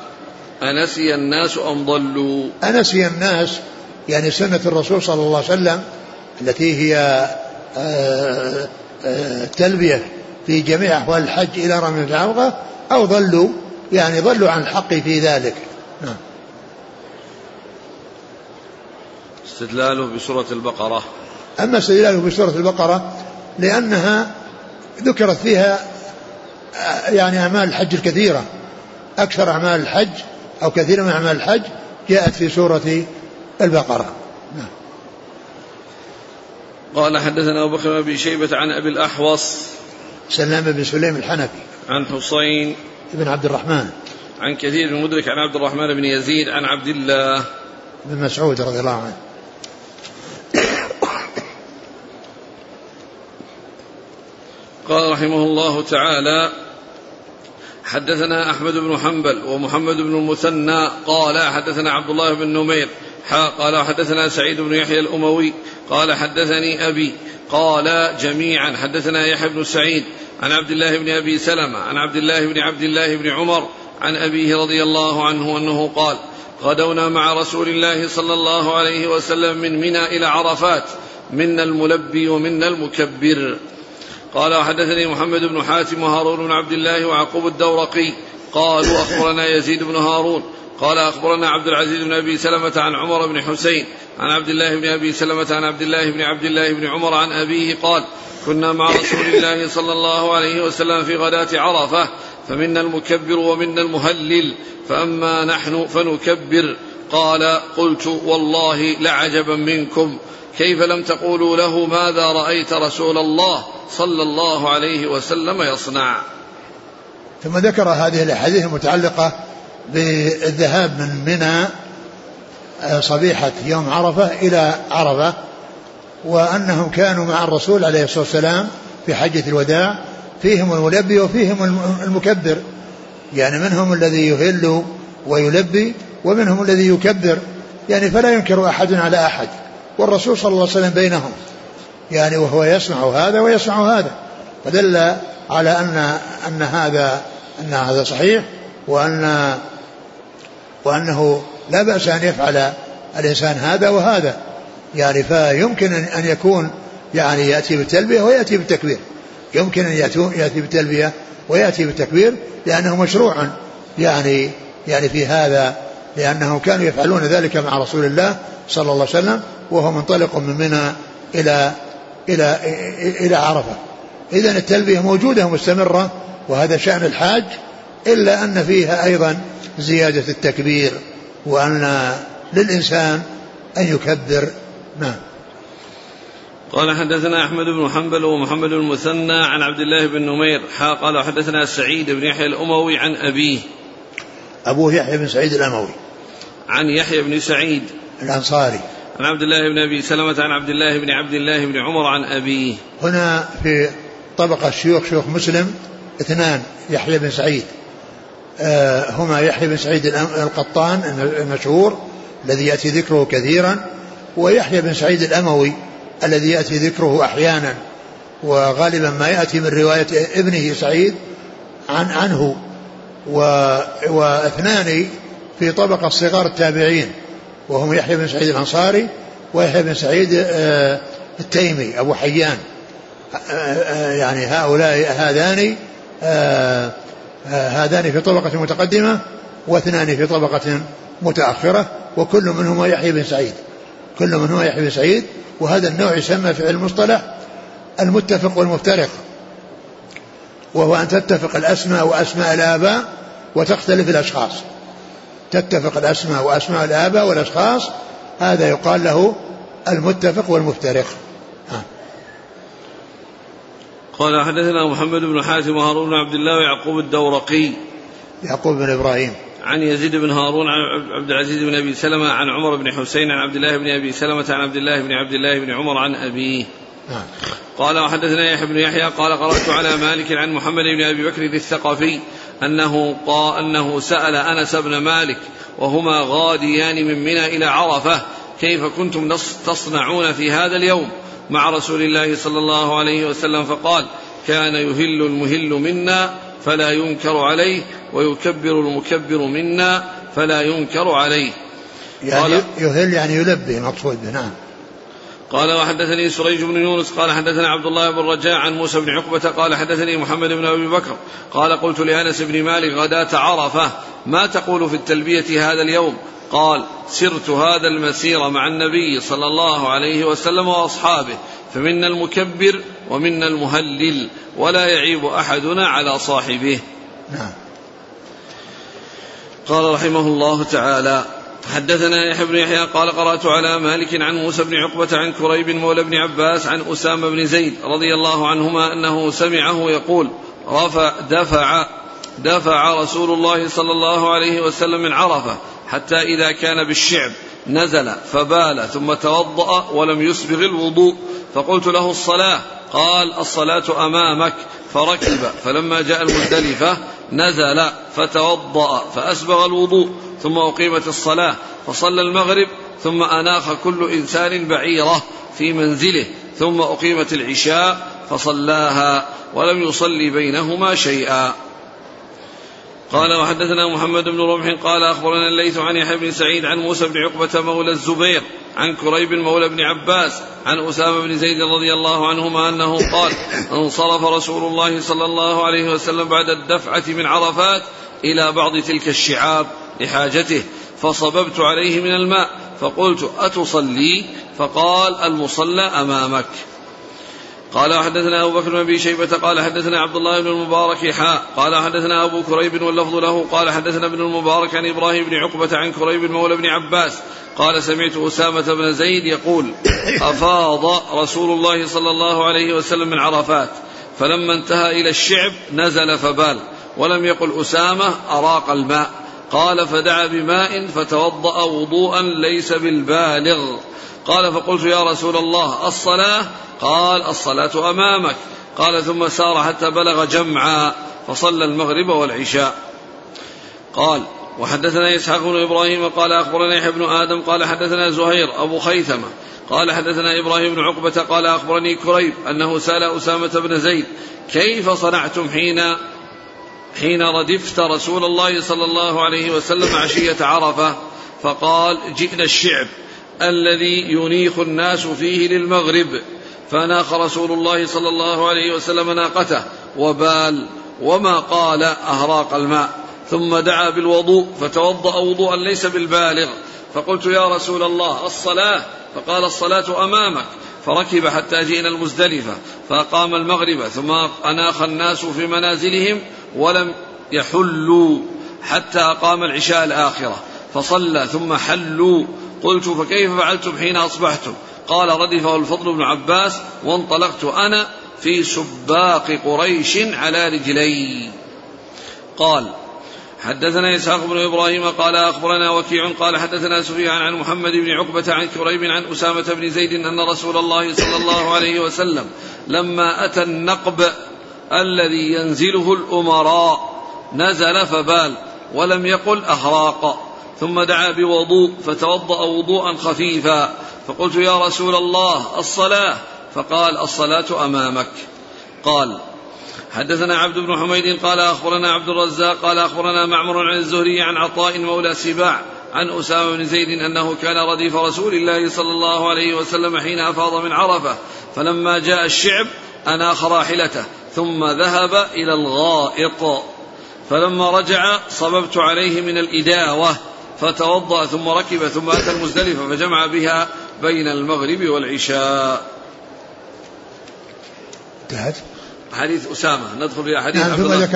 أنسي الناس أم ضلوا أنسي الناس يعني سنة الرسول صلى الله عليه وسلم التي هي التلبية في جميع أحوال الحج إلى رمي العقبة أو ضلوا يعني ضلوا عن الحق في ذلك. استدلاله بسورة البقرة. أما استدلاله بسورة البقرة لأنها ذكرت فيها يعني أعمال الحج الكثيرة أكثر أعمال الحج أو كثير من أعمال الحج جاءت في سورة البقرة. قال حدثنا أبو بكر بن شيبة عن أبي الأحوص سلام بن سليم الحنفي عن حسين بن عبد الرحمن عن كثير بن مدرك عن عبد الرحمن بن يزيد عن عبد الله بن مسعود رضي الله عنه. قال رحمه الله تعالى حدثنا أحمد بن حنبل ومحمد بن المثنى قال حدثنا عبد الله بن نمير قال حدثنا سعيد بن يحيى الأموي قال حدثني أبي قال جميعا حدثنا يحيى بن سعيد عن عبد الله بن أبي سلمة عن عبد الله بن عمر عن أبيه رضي الله عنه أنه قال غدونا مع رسول الله صلى الله عليه وسلم من منى إلى عرفات منا الملبي ومنا المكبر. قال حدثني محمد بن حاتم وهارون بن عبد الله وعقوب الدورقي قالوا أخبرنا يزيد بن هارون قال أخبرنا عبد العزيز بن أبي سلمة عن عمر بن حسين عن عبد الله بن أبي سلمة عن عبد الله بن عمر عن أبيه قال كنا مع رسول الله صلى الله عليه وسلم في غداة عرفة فمنا المكبر ومنا المهلل فأما نحن فنكبر. قال قلت والله لعجبا منكم كيف لم تقولوا له ماذا رأيت رسول الله صلى الله عليه وسلم يصنع. ثم ذكر هذه الأحاديث المتعلقة بالذهاب من منى صبيحة يوم عرفة إلى عرفة وأنهم كانوا مع الرسول عليه الصلاة والسلام في حجة الوداع فيهم الملبي وفيهم المكبر يعني منهم الذي يهل ويلبي ومنهم الذي يكبر يعني فلا ينكر أحد على أحد والرسول صلى الله عليه وسلم بينهم يعني وهو يسمع هذا ويسمع هذا, فدل على أن هذا صحيح, وأنه لا بأس أن يفعل الإنسان هذا وهذا, يعني فيمكن أن يكون يعني يأتي بالتلبية ويأتي بالتكبير, يمكن أن يأتي بالتلبية ويأتي بالتكبير لأنه مشروع يعني في هذا, لأنهم كانوا يفعلون ذلك مع رسول الله صلى الله عليه وسلم وهو منطلق من منى إلى إلى إلى, إلى عرفة. إذن التلبية موجودة مستمرة وهذا شأن الحاج, إلا أن فيها أيضا زيادة التكبير وأن للإنسان أن يكبر. نعم. قال حدثنا أحمد بن حنبل ومحمد بن المثنى عن عبد الله بن نمير قال حدثنا سعيد بن يحيى الأموي عن أبيه, أبوه يحيى بن سعيد الأموي, عن يحيى بن سعيد الأنصاري, عن عبد الله بن أبي سلمة عن عبد الله بن عمر عن أبيه. هنا في طبقة شيوخ مسلم اثنان يحيى بن سعيد, هما يحيى بن سعيد القطان المشهور الذي يأتي ذكره كثيرا, ويحيى بن سعيد الأموي الذي يأتي ذكره أحيانا, وغالبا ما يأتي من رواية ابنه سعيد عنه. واثنان في طبقة صغار التابعين وهم يحيى بن سعيد الأنصاري ويحيى بن سعيد التيمي أبو حيان, يعني هؤلاء هذان في طبقة متقدمة واثنان في طبقة متأخرة, وكل منهما يحيى بن سعيد, وهذا النوع يسمى في المصطلح المتفق والمفترق, وهو أن تتفق الأسماء وأسماء الآباء وتختلف الأشخاص, هذا يقال له المتفق والمفترق. قال حدثنا محمد بن حاتم وهارون بن عبد الله ويعقوب الدورقي, يعقوب بن إبراهيم, عن يزيد بن هارون عن عبد العزيز بن أبي سلمة عن عمر بن حسين عن عبد الله بن أبي سلمة عن عبد الله بن عمر عن أبيه. قال وحدثنا يحيى بن يحيى قال قرأت على مالك عن محمد بن أبي بكر الثقفي أنه سأل أنس بن مالك وهما غاديان من منى إلى عرفة كيف كنتم تصنعون في هذا اليوم مع رسول الله صلى الله عليه وسلم, فقال كان يهل المهل منا فلا ينكر عليه ويكبر المكبر منا فلا ينكر عليه, يعني يهل يعني يلبي مقصود به. نعم. قال وحدثني سريج بن يونس قال حدثنا عبد الله بن رجاء عن موسى بن عقبة قال حدثني محمد بن أبي بكر قال قلت لأنس بن مالك غداة عرفة ما تقول في التلبية هذا اليوم؟ قال سرت هذا المسير مع النبي صلى الله عليه وسلم وأصحابه فمنا المكبر ومنا المهلل ولا يعيب أحدنا على صاحبه. نعم. قال رحمه الله تعالى حدثنا يحيى بن يحيى قال قرأت على مالك عن موسى بن عقبة عن كريب مولى بن عباس عن أسامة بن زيد رضي الله عنهما أنه سمعه يقول دفع رسول الله صلى الله عليه وسلم من عرفة حتى إذا كان بالشعب نزل فبال ثم توضأ ولم يسبغ الوضوء, فقلت له الصلاة؟ قال الصلاة أمامك, فركب فلما جاء المزدلفة نزل فتوضأ فأسبغ الوضوء ثم أقيمت الصلاة فصلى المغرب ثم أناخ كل إنسان بعيره في منزله ثم أقيمت العشاء فصلاها ولم يصلي بينهما شيئا. قال وحدثنا محمد بن رمح قال أخبرنا الليث عن يحيى بن سعيد عن موسى بن عقبة مولى الزبير عن كريب مولى بن عباس عن أسامة بن زيد رضي الله عنهما أنه قال انصرف رسول الله صلى الله عليه وسلم بعد الدفعة من عرفات إلى بعض تلك الشعاب لحاجته فصببت عليه من الماء فقلت أتصلي؟ فقال المصلى أمامك. قال حدثنا أبو بكر بن شيبة قال حدثنا عبد الله بن المبارك قال حدثنا أبو كريب واللفظ له قال حدثنا ابن المبارك عن إبراهيم بن عقبة عن كريب مولى بن عباس قال سمعت أسامة بن زيد يقول أفاض رسول الله صلى الله عليه وسلم من عرفات فلما انتهى إلى الشعب نزل فبال ولم يقل أسامة أراق الماء, قال فدعا بماء فتوضأ وضوءا ليس بالبالغ. قال فقلت يا رسول الله الصلاة؟ قال الصلاة أمامك. قال ثم سار حتى بلغ جمعا فصلى المغرب والعشاء. قال وحدثنا إسحاق بن إبراهيم قال أخبرنا يحيى بن آدم قال حدثنا زهير أبو خيثمة قال حدثنا إبراهيم بن عقبة قال أخبرني كريب أنه سأل أسامة بن زيد كيف صنعتم حين ردفت رسول الله صلى الله عليه وسلم عشية عرفة؟ فقال جئنا الشعب الذي ينيخ الناس فيه للمغرب، فناخ رسول الله صلى الله عليه وسلم ناقته وبال، وما قال أهراق الماء، ثم دعا بالوضوء فتوضأ وضوءا ليس بالبالغ، فقلت يا رسول الله الصلاة؟ فقال الصلاة أمامك، فركب حتى جئنا المزدلفة فأقام المغرب، ثم أناخ الناس في منازلهم ولم يحلوا حتى أقام العشاء الآخرة فصلى ثم حلوا. قلت فكيف فعلتم حين أصبحتم؟ قال ردفه الفضل بن عباس وانطلقت أنا في سباق قريش على رجلي. قال حدثنا إسحاق بن إبراهيم قال أخبرنا وكيع قال حدثنا سفيان عن محمد بن عقبة عن كريب عن أسامة بن زيد أن رسول الله صلى الله عليه وسلم لما أتى النقب الذي ينزله الأمراء نزل فبال ولم يقل أهراق، ثم دعا بوضوء فتوضأ وضوءا خفيفا، فقلت يا رسول الله الصلاة؟ فقال الصلاة أمامك. قال حدثنا عبد بن حميد قال أخبرنا عبد الرزاق قال أخبرنا معمر عن الزهري عن عطاء مولى سباع عن أسامة بن زيد أنه كان رديف رسول الله صلى الله عليه وسلم حين أفاض من عرفة، فلما جاء الشعب أناخ راحلته ثم ذهب إلى الغائط، فلما رجع صببت عليه من الإداوة فتوضأ ثم ركب ثم أتى المزدلفة فجمع بها بين المغرب والعشاء. انتهت حديث أسامة. ندخل إلى حديث عبد الله.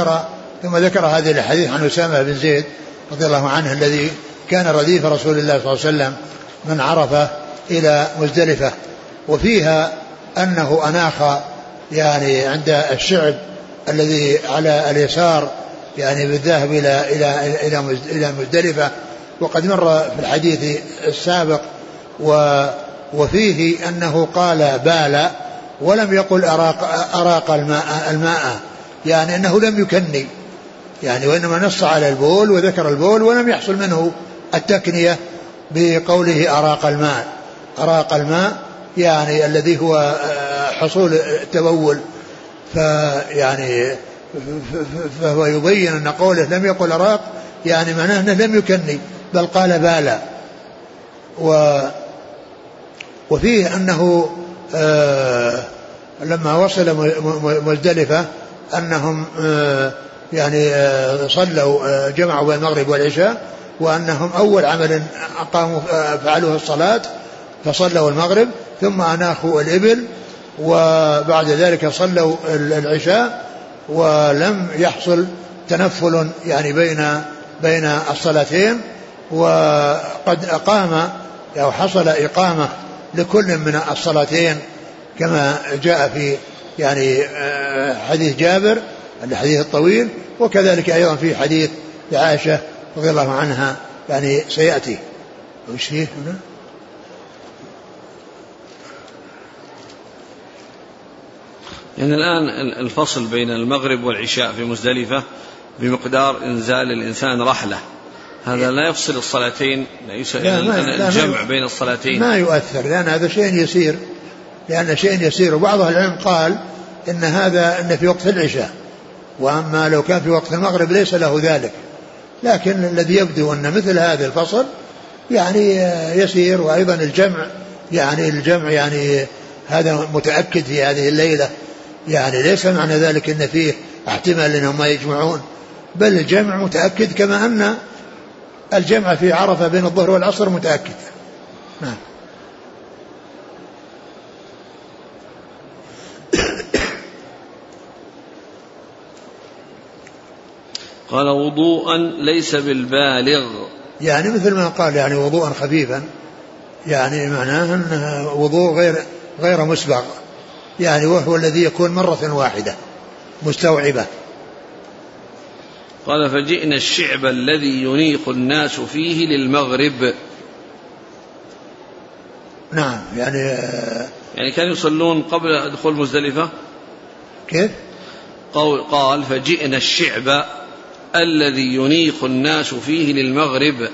ثم ذكر هذه الحديث عن أسامة بن زيد رضي الله عنه الذي كان رديف رسول الله صلى الله عليه وسلم من عرفة إلى مزدلفة، وفيها أنه أناخ يعني عند الشعب الذي على اليسار يعني بالذهب إلى إلى إلى مزدلفة، وقد مر في الحديث السابق وفيه أنه قال بالا ولم يقل أراق الماء، يعني أنه لم يكني، يعني وإنما نص على البول وذكر البول ولم يحصل منه التكنية بقوله أراق الماء. أراق الماء يعني الذي هو حصول التبول، فيعني فهو يبين أن قوله لم يقل أراق يعني معناه أنه لم يكني بل قال بالا. وفيه أنه لما وصل مزدلفة أنهم يعني صلوا جمعوا بين المغرب والعشاء، وأنهم أول عمل قاموا فعلوه الصلاة، فصلوا المغرب ثم أناخوا الإبل وبعد ذلك صلوا العشاء، ولم يحصل تنفل يعني بين الصلاتين، وقد أقام أو حصل إقامة لكل من الصلاتين كما جاء في يعني حديث جابر الحديث الطويل، وكذلك أيضا في حديث عائشة رضي الله عنها يعني سيأتي. وش فيه هنا؟ يعني الآن الفصل بين المغرب والعشاء في مزدلفة بمقدار إنزال الإنسان رحلة، هذا لا يفصل الصلاتين، لا الجمع بين الصلاتين ما يؤثر، لأن هذا شيء يسير، لأن شيء يسير. وبعض العلم قال إن هذا إن في وقت العشاء، وأما لو كان في وقت المغرب ليس له ذلك، لكن الذي يبدو أن مثل هذا الفصل يعني يسير. وأيضا الجمع يعني هذا متأكد في هذه الليلة، يعني ليس معنى ذلك أن فيه احتمال أنهم ما يجمعون، بل الجمع متأكد كما أن الجمع في عرفة بين الظهر والعصر متأكد. نعم. قال وضوءا ليس بالبالغ، يعني مثل ما قال يعني وضوءا خفيفا، يعني معناه أن وضوء غير مسبق، يعني وهو الذي يكون مرة واحدة مستوعبة. قال فجئنا الشعب الذي ينيق الناس فيه للمغرب. نعم يعني كانوا يصلون قبل دخول مزدلفة. كيف؟ قال فجئنا الشعب الذي ينيق الناس فيه للمغرب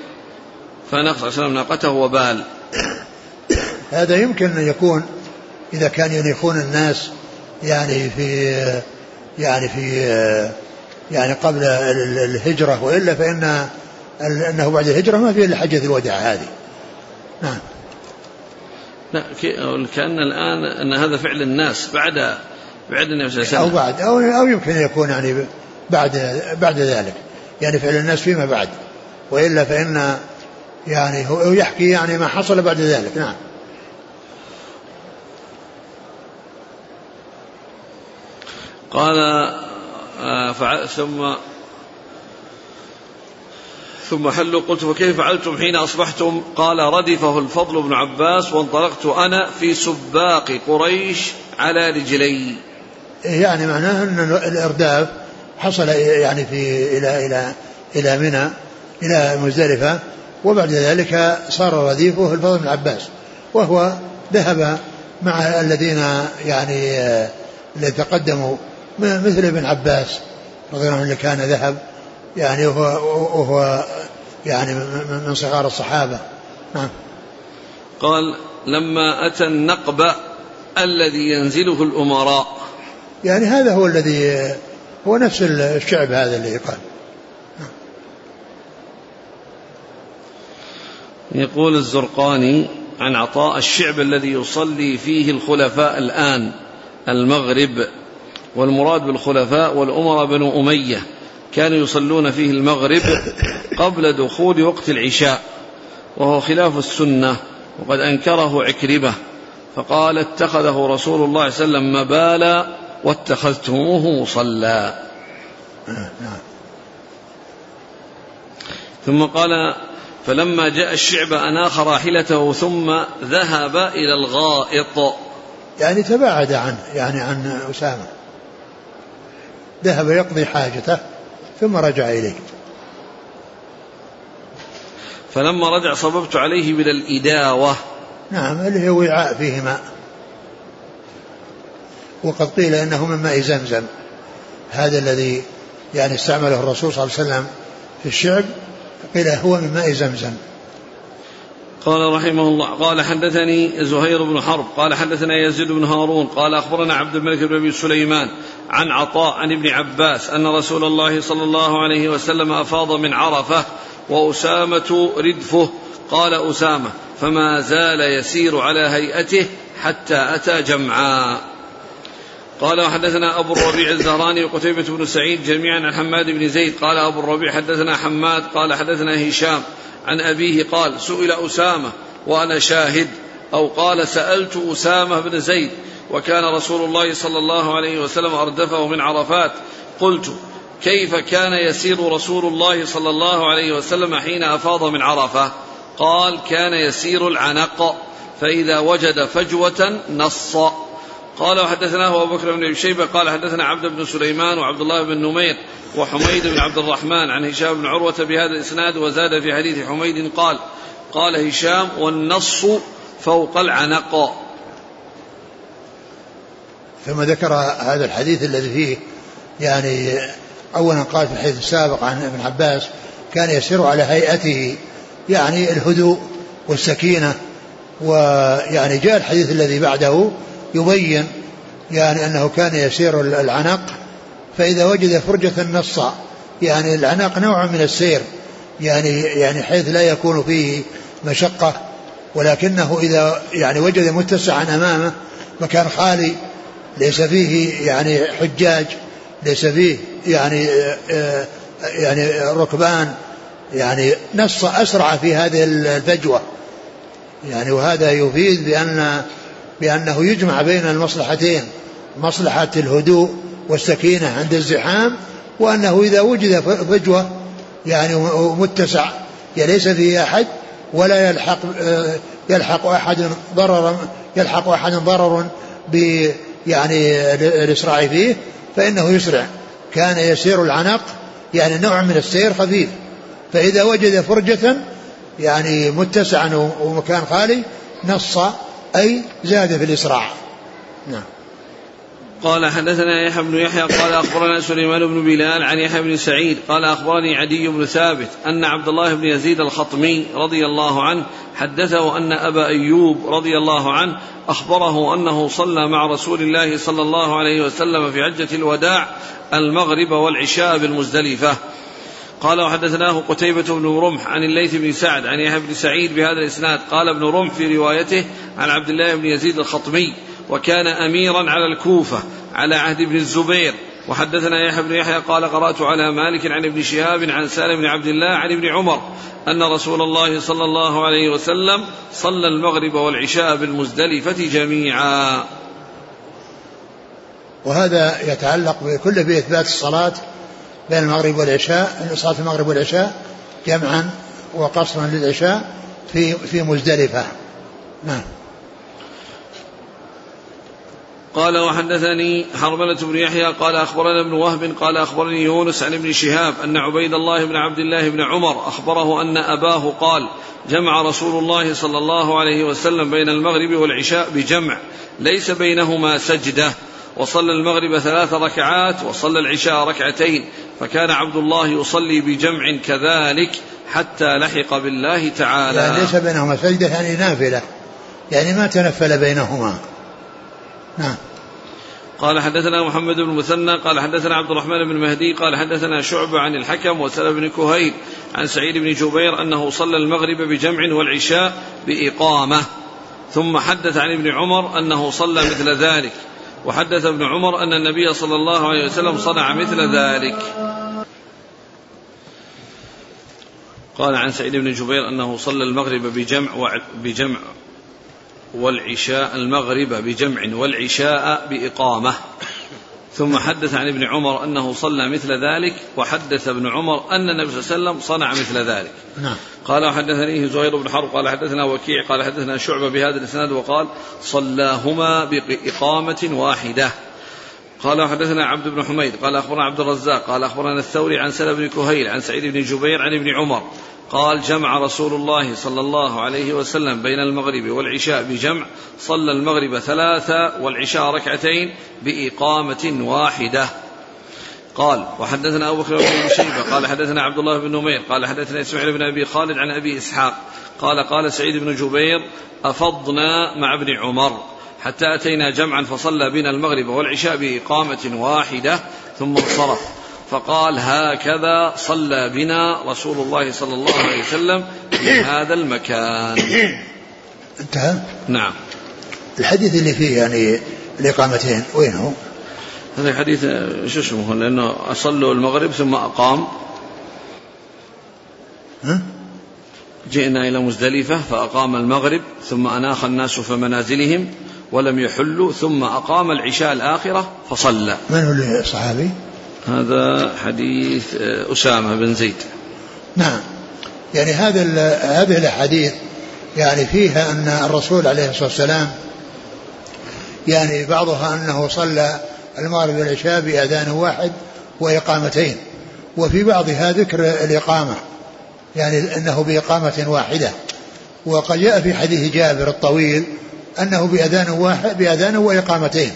فنقص عليه السلام ناقته وبال. هذا يمكن أن يكون إذا كان ينيقون الناس يعني قبل الهجرة، وإلا فإن أنه بعد الهجرة ما فيه إلا حجة الوداع هذه. نعم. كأن الآن أن هذا فعل الناس بعد النبي صلى الله عليه وسلم، أو بعد أو يمكن أن يكون يعني بعد ذلك، يعني فعل الناس فيما بعد، وإلا فإن يعني هو يحكي يعني ما حصل بعد ذلك. نعم. قال ثم حلوا. قلت فكيف فعلتم حين أصبحتم؟ قال ردفه الفضل بن عباس وانطلقت أنا في سباق قريش على رجلي. يعني معناه أن الإرداف حصل يعني في إلى منى إلى مزدلفة، وبعد ذلك صار رديفه الفضل بن عباس، وهو ذهب مع الذين يعني اللي تقدموا مثل ابن عباس رضي الله عنه كان ذهب يعني وهو يعني من صغار الصحابة. نعم. قال لما أتى النقب الذي ينزله الأمراء، يعني هذا هو الذي هو نفس الشعب هذا اللي قال. يقول الزرقاني عن عطاء: الشعب الذي يصلي فيه الخلفاء الآن المغرب، والمراد بالخلفاء والأمراء بن أمية كانوا يصلون فيه المغرب قبل دخول وقت العشاء، وهو خلاف السنة، وقد أنكره عكرمة فقال: اتخذه رسول الله صلى الله عليه وسلم مبالا واتخذتموه مصلى. ثم قال: فلما جاء الشعب أناخ راحلته ثم ذهب إلى الغائط، يعني تباعد عنه يعني عن أسامة، ذهب يقضي حاجته ثم رجع إليه. فلما رجع صببت عليه من الإداوة، نعم، اللي هو وعاء فيه ماء، وقد قيل إنه من ماء زمزم، هذا الذي يعني استعمله الرسول صلى الله عليه وسلم في الشعب، قيل هو من ماء زمزم. قال رحمه الله: قال حدثني زهير بن حرب قال حدثنا يزيد بن هارون قال أخبرنا عبد الملك بن أبي سليمان عن عطاء عن ابن عباس أن رسول الله صلى الله عليه وسلم أفاض من عرفة وأسامة ردفه. قال أسامة: فما زال يسير على هيئته حتى أتى جمعاء. قال: وحدثنا أبو الربيع الزهراني وقتيبة بن سعيد جميعا عن حماد بن زيد. قال أبو الربيع: حدثنا حماد قال حدثنا هشام عن أبيه قال: سئل أسامة وأنا شاهد، أو قال: سألت أسامة بن زيد وكان رسول الله صلى الله عليه وسلم أردفه من عرفات، قلت: كيف كان يسير رسول الله صلى الله عليه وسلم حين أفاض من عرفة؟ قال: كان يسير العنق، فإذا وجد فجوة نص. قال: وحدثناه أبو بكر بن شيبة قال حدثنا عبد بن سليمان وعبد الله بن نمير وحميد بن عبد الرحمن عن هشام بن عروة بهذا الإسناد، وزاد في حديث حميد قال هشام: والنص فوق العنق. ثم ذكر هذا الحديث الذي فيه يعني أولا قال في الحديث السابق عن ابن عباس: كان يسير على هيئته، يعني الهدوء والسكينة، ويعني جاء الحديث الذي بعده يبين يعني أنه كان يسير العنق، فإذا وجد فرجة نص، يعني العنق نوع من السير، يعني حيث لا يكون فيه مشقة، ولكنه إذا يعني وجد متسعا أمامه مكان خالي ليس فيه يعني حجاج، ليس فيه يعني ركبان، يعني نص أسرع في هذه الفجوة، يعني وهذا يفيد بأنه يجمع بين المصلحتين: مصلحة الهدوء والسكينة عند الزحام، وأنه إذا وجد فجوة يعني متسع ليس فيه أحد ولا يلحق أحد ضرر الإسراع فيه، فإنه يسرع. كان يسير العنق، يعني نوع من السير خفيف، فإذا وجد فرجة يعني متسعا ومكان خالي نص، أي زاد في الإسراع. نعم. قال حدثنا يحيى بن يحيى قال أخبرنا سليمان بن بلال عن يحيى بن سعيد قال أخبرني عدي بن ثابت أن عبد الله بن يزيد الخطمي رضي الله عنه حدثه أن أبا أيوب رضي الله عنه أخبره أنه صلى مع رسول الله صلى الله عليه وسلم في حجة الوداع المغرب والعشاء بالمزدلفة. قال وحدثناه قتيبة بن رمح عن الليث بن سعد عن يحيى بن سعيد بهذا الإسناد. قال ابن رمح في روايته عن عبد الله بن يزيد الخطمي وكان أميرا على الكوفة على عهد ابن الزبير. وحدثنا يحيى بن يحيى قال قرأت على مالك عن ابن شهاب عن سالم بن عبد الله عن ابن عمر أن رسول الله صلى الله عليه وسلم صلى المغرب والعشاء بالمزدلفة جميعا. وهذا يتعلق بكله بإثبات الصلاة بين المغرب والعشاء، صلاة المغرب والعشاء جمعا وقصرا للعشاء في مزدلفة. نعم. قال وحدثني حرملة بن يحيى قال أخبرنا ابن وهب قال أخبرني يونس عن ابن شهاب أن عبيد الله بن عبد الله بن عمر أخبره أن أباه قال جمع رسول الله صلى الله عليه وسلم بين المغرب والعشاء بجمع ليس بينهما سجدة، وصلى المغرب 3 ركعات وصلى العشاء 2 ركعتين، فكان عبد الله يصلي بجمع كذلك حتى لحق بالله تعالى. يعني ليس بينهما سجدة، يعني نافلة، يعني ما تنفل بينهما. نعم. قال حدثنا محمد بن مثنى قال حدثنا عبد الرحمن بن مهدي قال حدثنا شعبة عن الحكم وسلم بن كهيل عن سعيد بن جبير أنه صلى المغرب بجمع والعشاء بإقامة، ثم حدث عن ابن عمر أنه صلى مثل ذلك، وحدث ابن عمر أن النبي صلى الله عليه وسلم صنع مثل ذلك. قال عن سعيد بن جبير أنه صلى المغرب بجمع والعشاء المغرب بجمع والعشاء بإقامة، ثم حدث عن ابن عمر أنه صلى مثل ذلك، وحدث ابن عمر أن النبي صلى الله عليه وسلم صنع مثل ذلك. قال حدثني زهير بن حرب قال حدثنا وكيع قال حدثنا شعبة بهذا الإسناد وقال صلاهما بإقامة واحدة. قال حدثنا عبد بن حميد قال أخبرنا عبد الرزاق قال أخبرنا الثوري عن سلم بن كهيل عن سعيد بن جبير عن ابن عمر قال جمع رسول الله صلى الله عليه وسلم بين المغرب والعشاء بجمع، صلى المغرب 3 والعشاء 2 ركعتين بإقامة واحدة. قال وحدثنا أبو بكر بن شيبة قال حدثنا عبد الله بن نمير قال حدثنا إسماعيل بن أبي خالد عن أبي إسحاق قال قال سعيد بن جبير أفضنا مع ابن عمر حتى أتينا جمعا فصلى بنا المغرب والعشاء بإقامة واحدة ثم انصرف، فقال هكذا صلى بنا رسول الله صلى الله عليه وسلم في هذا المكان. انتهى. نعم. الحديث اللي فيه يعني الإقامتين وين هو؟ هذا الحديث شو اسمه؟ لأنه صلوا المغرب ثم أقام. جئنا إلى مزدلفة فأقام المغرب ثم أناخ الناس في منازلهم ولم يحلوا ثم أقام العشاء الآخرة فصلى. من هو الصحابي؟ هذا حديث أسامة بن زيد. نعم. يعني هذه الأحاديث يعني فيها أن الرسول عليه الصلاة والسلام يعني بعضها أنه صلى المغرب والعشاء بأذان واحد وإقامتين، وفي بعضها ذكر الإقامة يعني أنه بإقامة واحدة، وقد جاء في حديث جابر الطويل أنه بأذان واحد بأذان وإقامتين،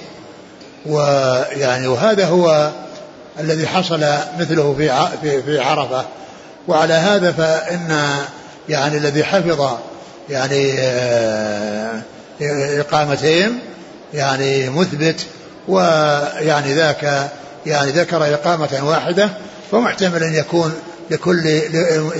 ويعني وهذا هو الذي حصل مثله في عرفة. وعلى هذا فإن يعني الذي حفظ يعني إقامتين يعني مثبت، ويعني ذاك يعني ذكر إقامة واحدة، فمحتمل أن يكون لكل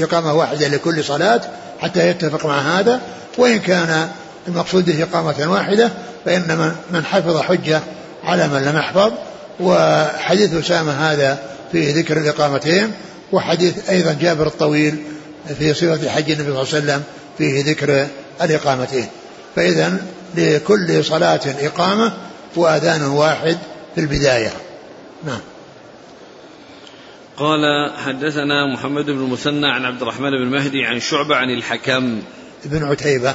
إقامة واحدة لكل صلاة حتى يتفق مع هذا، وإن كان المقصود إقامة واحدة فإن من حفظ حجة على من لم يحفظ. وحديث أسامة هذا في ذكر الإقامتين، وحديث أيضا جابر الطويل في صفة حج النبي صلى الله عليه وسلم فيه ذكر الإقامتين. فإذن لكل صلاة إقامة وأذان واحد في البداية. نعم. قال حدثنا محمد بن المثنى عن عبد الرحمن بن مهدي عن شعبة عن الحكم بن عتيبة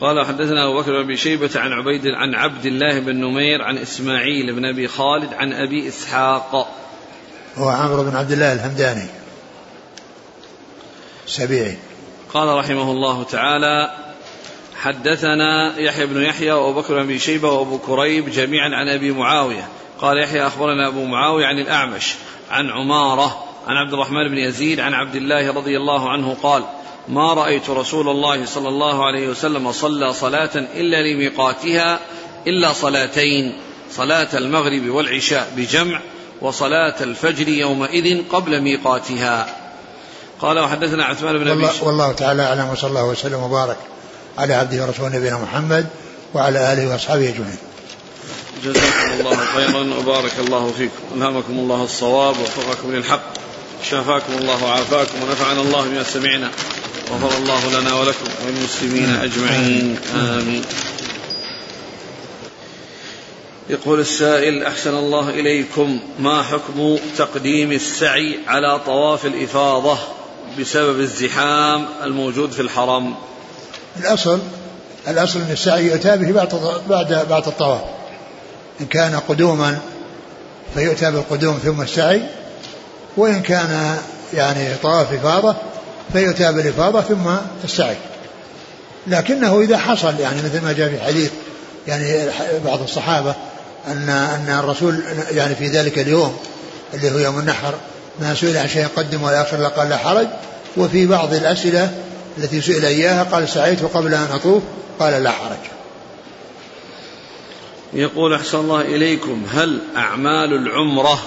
قال حدثنا أبو بكر بن شيبة عن عبيد عن عبد الله بن نمير عن إسماعيل بن أبي خالد عن أبي إسحاق هو عمرو بن عبد الله الهمداني السبيعي. قال رحمه الله تعالى حدثنا يحيى بن يحيى وأبو بكر بن شيبة وأبو كريب جميعا عن أبي معاوية قال يحيى أخبرنا أبو معاوية عن الأعمش عن عمارة عن عبد الرحمن بن يزيد عن عبد الله رضي الله عنه قال ما رأيت رسول الله صلى الله عليه وسلم صلى صلاة إلا لميقاتها إلا صلاتين صلاة المغرب والعشاء بجمع وصلاة الفجر يومئذ قبل ميقاتها. قال وحدثنا عثمان بن أبي شيبة والله تعالى أعلم وصلى الله وسلم وبارك على عبده ورسوله نبينا محمد وعلى آله وأصحابه أجمعين. جزاكم الله خيرا وبارك الله فيكم ألهمكم الله الصواب ووفقكم للحق شفاكم الله وعافاكم ونفعنا الله بما سمعنا وغفر الله لنا ولكم والمسلمين أجمعين آمين. يقول السائل أحسن الله إليكم ما حكم تقديم السعي على طواف الإفاضة بسبب الزحام الموجود في الحرم؟ الأصل أن السعي يؤتى به بعد الطواف إن كان قدوما فيؤتى بالقدوم ثم السعي وإن كان يعني طواف إفاضة فيؤتى بالإفاضة ثم السعي لكنه إذا حصل يعني مثل ما جاء في الحديث يعني بعض الصحابة أن الرسول يعني في ذلك اليوم اللي هو يوم النحر ما سئل عن شيء قدم ولا أخر قال لا حرج وفي بعض الأسئلة التي سئل إياها قال سعيت قبل أن أطوف قال لا حرج. يقول أحسن الله إليكم هل أعمال العمرة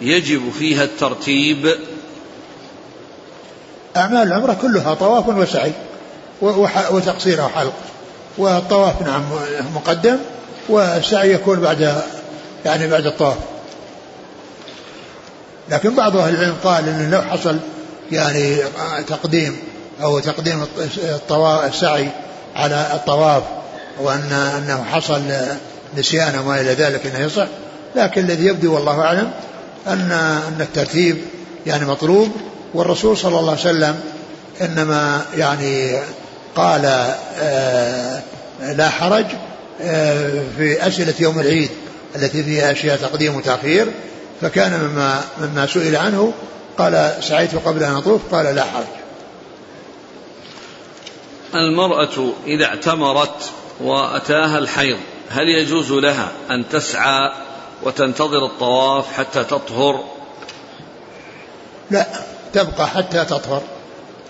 يجب فيها الترتيب؟ أعمال العمرة كلها طواف وسعي وتقصير وحلق والطواف نعم مقدم والسعي يكون بعد الطواف لكن بعض أهل العلم قال إن لو حصل يعني تقديم السعي على الطواف وأن أنه حصل نسيان وما إلى ذلك أنه يصح لكن الذي يبدو والله أعلم أن الترتيب يعني مطلوب والرسول صلى الله عليه وسلم إنما يعني قال لا حرج في أسئلة يوم العيد التي فيها أشياء تقديم وتأخير فكان مما سئل عنه قال سعيت قبل أن أطوف قال لا حرج. المرأة إذا اعتمرت وأتاها الحيض هل يجوز لها أن تسعى وتنتظر الطواف حتى تطهر؟ لا تبقى حتى تطهر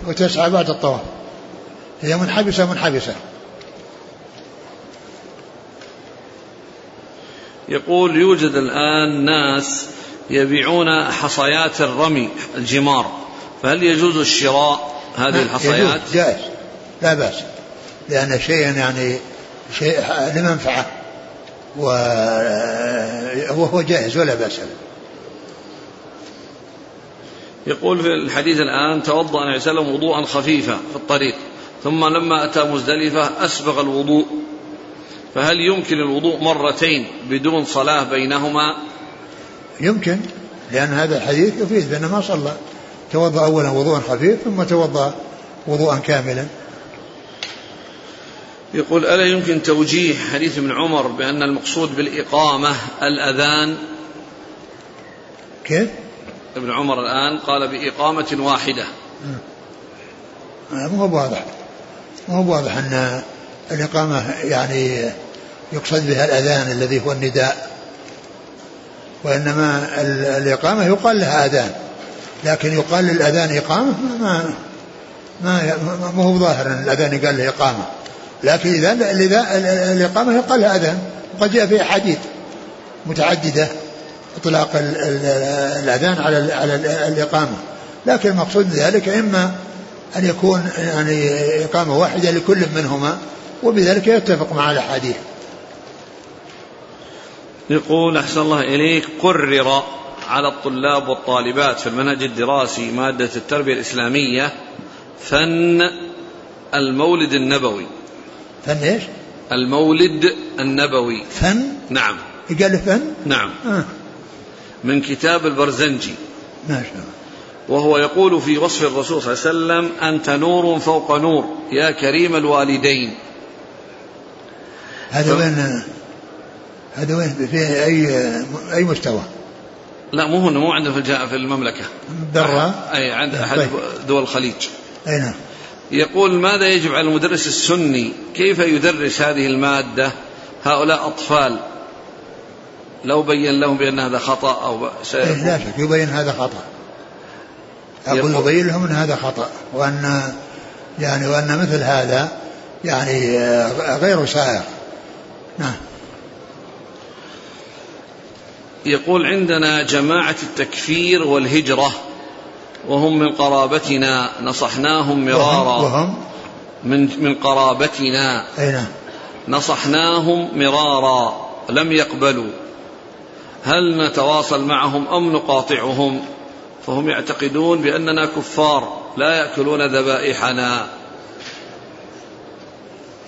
وتسعى بعد الطواف هي منحبسة. يقول يوجد الآن ناس يبيعون حصيات الرمي الجمار فهل يجوز الشراء هذه الحصيات؟ جائز لا بأس لأن شيئا يعني شيء لمنفعة وهو جائز ولا بأس. يقول في الحديث الآن توضأ النبي صلى الله عليه وسلم وضوءا خفيفا في الطريق ثم لما أتى مزدلفة أسبغ الوضوء فهل يمكن الوضوء مرتين بدون صلاة بينهما؟ يمكن لأن هذا الحديث يفيد أنه ما صلى توضأ أولا وضوءا خفيف ثم توضأ وضوءا كاملا. يقول ألا يمكن توجيه حديث ابن عمر بأن المقصود بالإقامة الأذان؟ كيف؟ ابن عمر الآن قال بإقامة واحدة مو واضح أن الإقامة يعني يقصد بها الأذان الذي هو النداء وإنما الإقامة يقال لها أذان لكن يقال للأذان إقامة ما هو ظاهر أن الأذان قال له إقامة لكن إذا الإقامة يقال لها أذان وقد جاء في أحاديث متعددة إطلاق الأذان على الإقامة لكن المقصود ذلك إما أن يكون يعني إقامة واحدة لكل منهما وبذلك يتفق مع الأحاديث. يقول أحسن الله إليك قرر على الطلاب والطالبات في المنهج الدراسي مادة التربية الإسلامية فن المولد النبوي. فن إيش؟ المولد النبوي. فن؟ نعم. قال فن؟ نعم. من كتاب البرزنجي. ما شاء الله. وهو يقول في وصف الرسول صلى الله عليه وسلم أنت نور فوق نور يا كريم الوالدين. هذا وين في أي مستوى؟ لا مو هنا مو عنده في المملكة. برا. أي عند أحد دول الخليج. أي نعم. يقول ماذا يجب على المدرس السني؟ كيف يدرس هذه المادة؟ هؤلاء أطفال، لو بين لهم بأن هذا خطأ أو لا شك يبين هذا خطأ، أقول يبين لهم أن هذا خطأ، وأن يعني وأن مثل هذا يعني غير سائغ. نعم. يقول عندنا جماعة التكفير والهجرة وهم من قرابتنا، نصحناهم مرارا وهم من قرابتنا، أين نصحناهم مرارا لم يقبلوا، هل نتواصل معهم أم نقاطعهم؟ فهم يعتقدون بأننا كفار لا يأكلون ذبائحنا.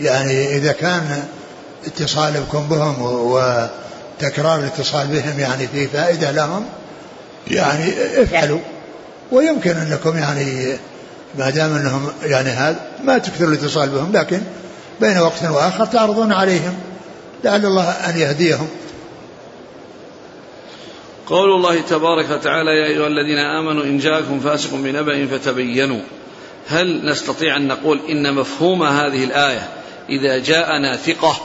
يعني إذا كان اتصالكم بهم وتكرار الاتصال بهم يعني في فائدة لهم يعني افعلوا، ويمكن أنكم يعني ما دام أنهم يعني هذا ما تكثروا الاتصال بهم، لكن بين وقت وآخر تعرضون عليهم لعل الله أن يهديهم. قول الله تبارك وتعالى يا أيها الذين آمنوا إن جاءكم فاسق بنبأ فتبينوا، هل نستطيع أن نقول إن مفهوم هذه الآية إذا جاءنا ثقة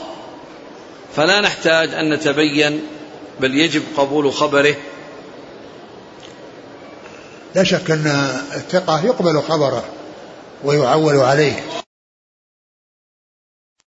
فلا نحتاج أن نتبين بل يجب قبول خبره؟ لا شك أن الثقة يقبل خبره ويعول عليه.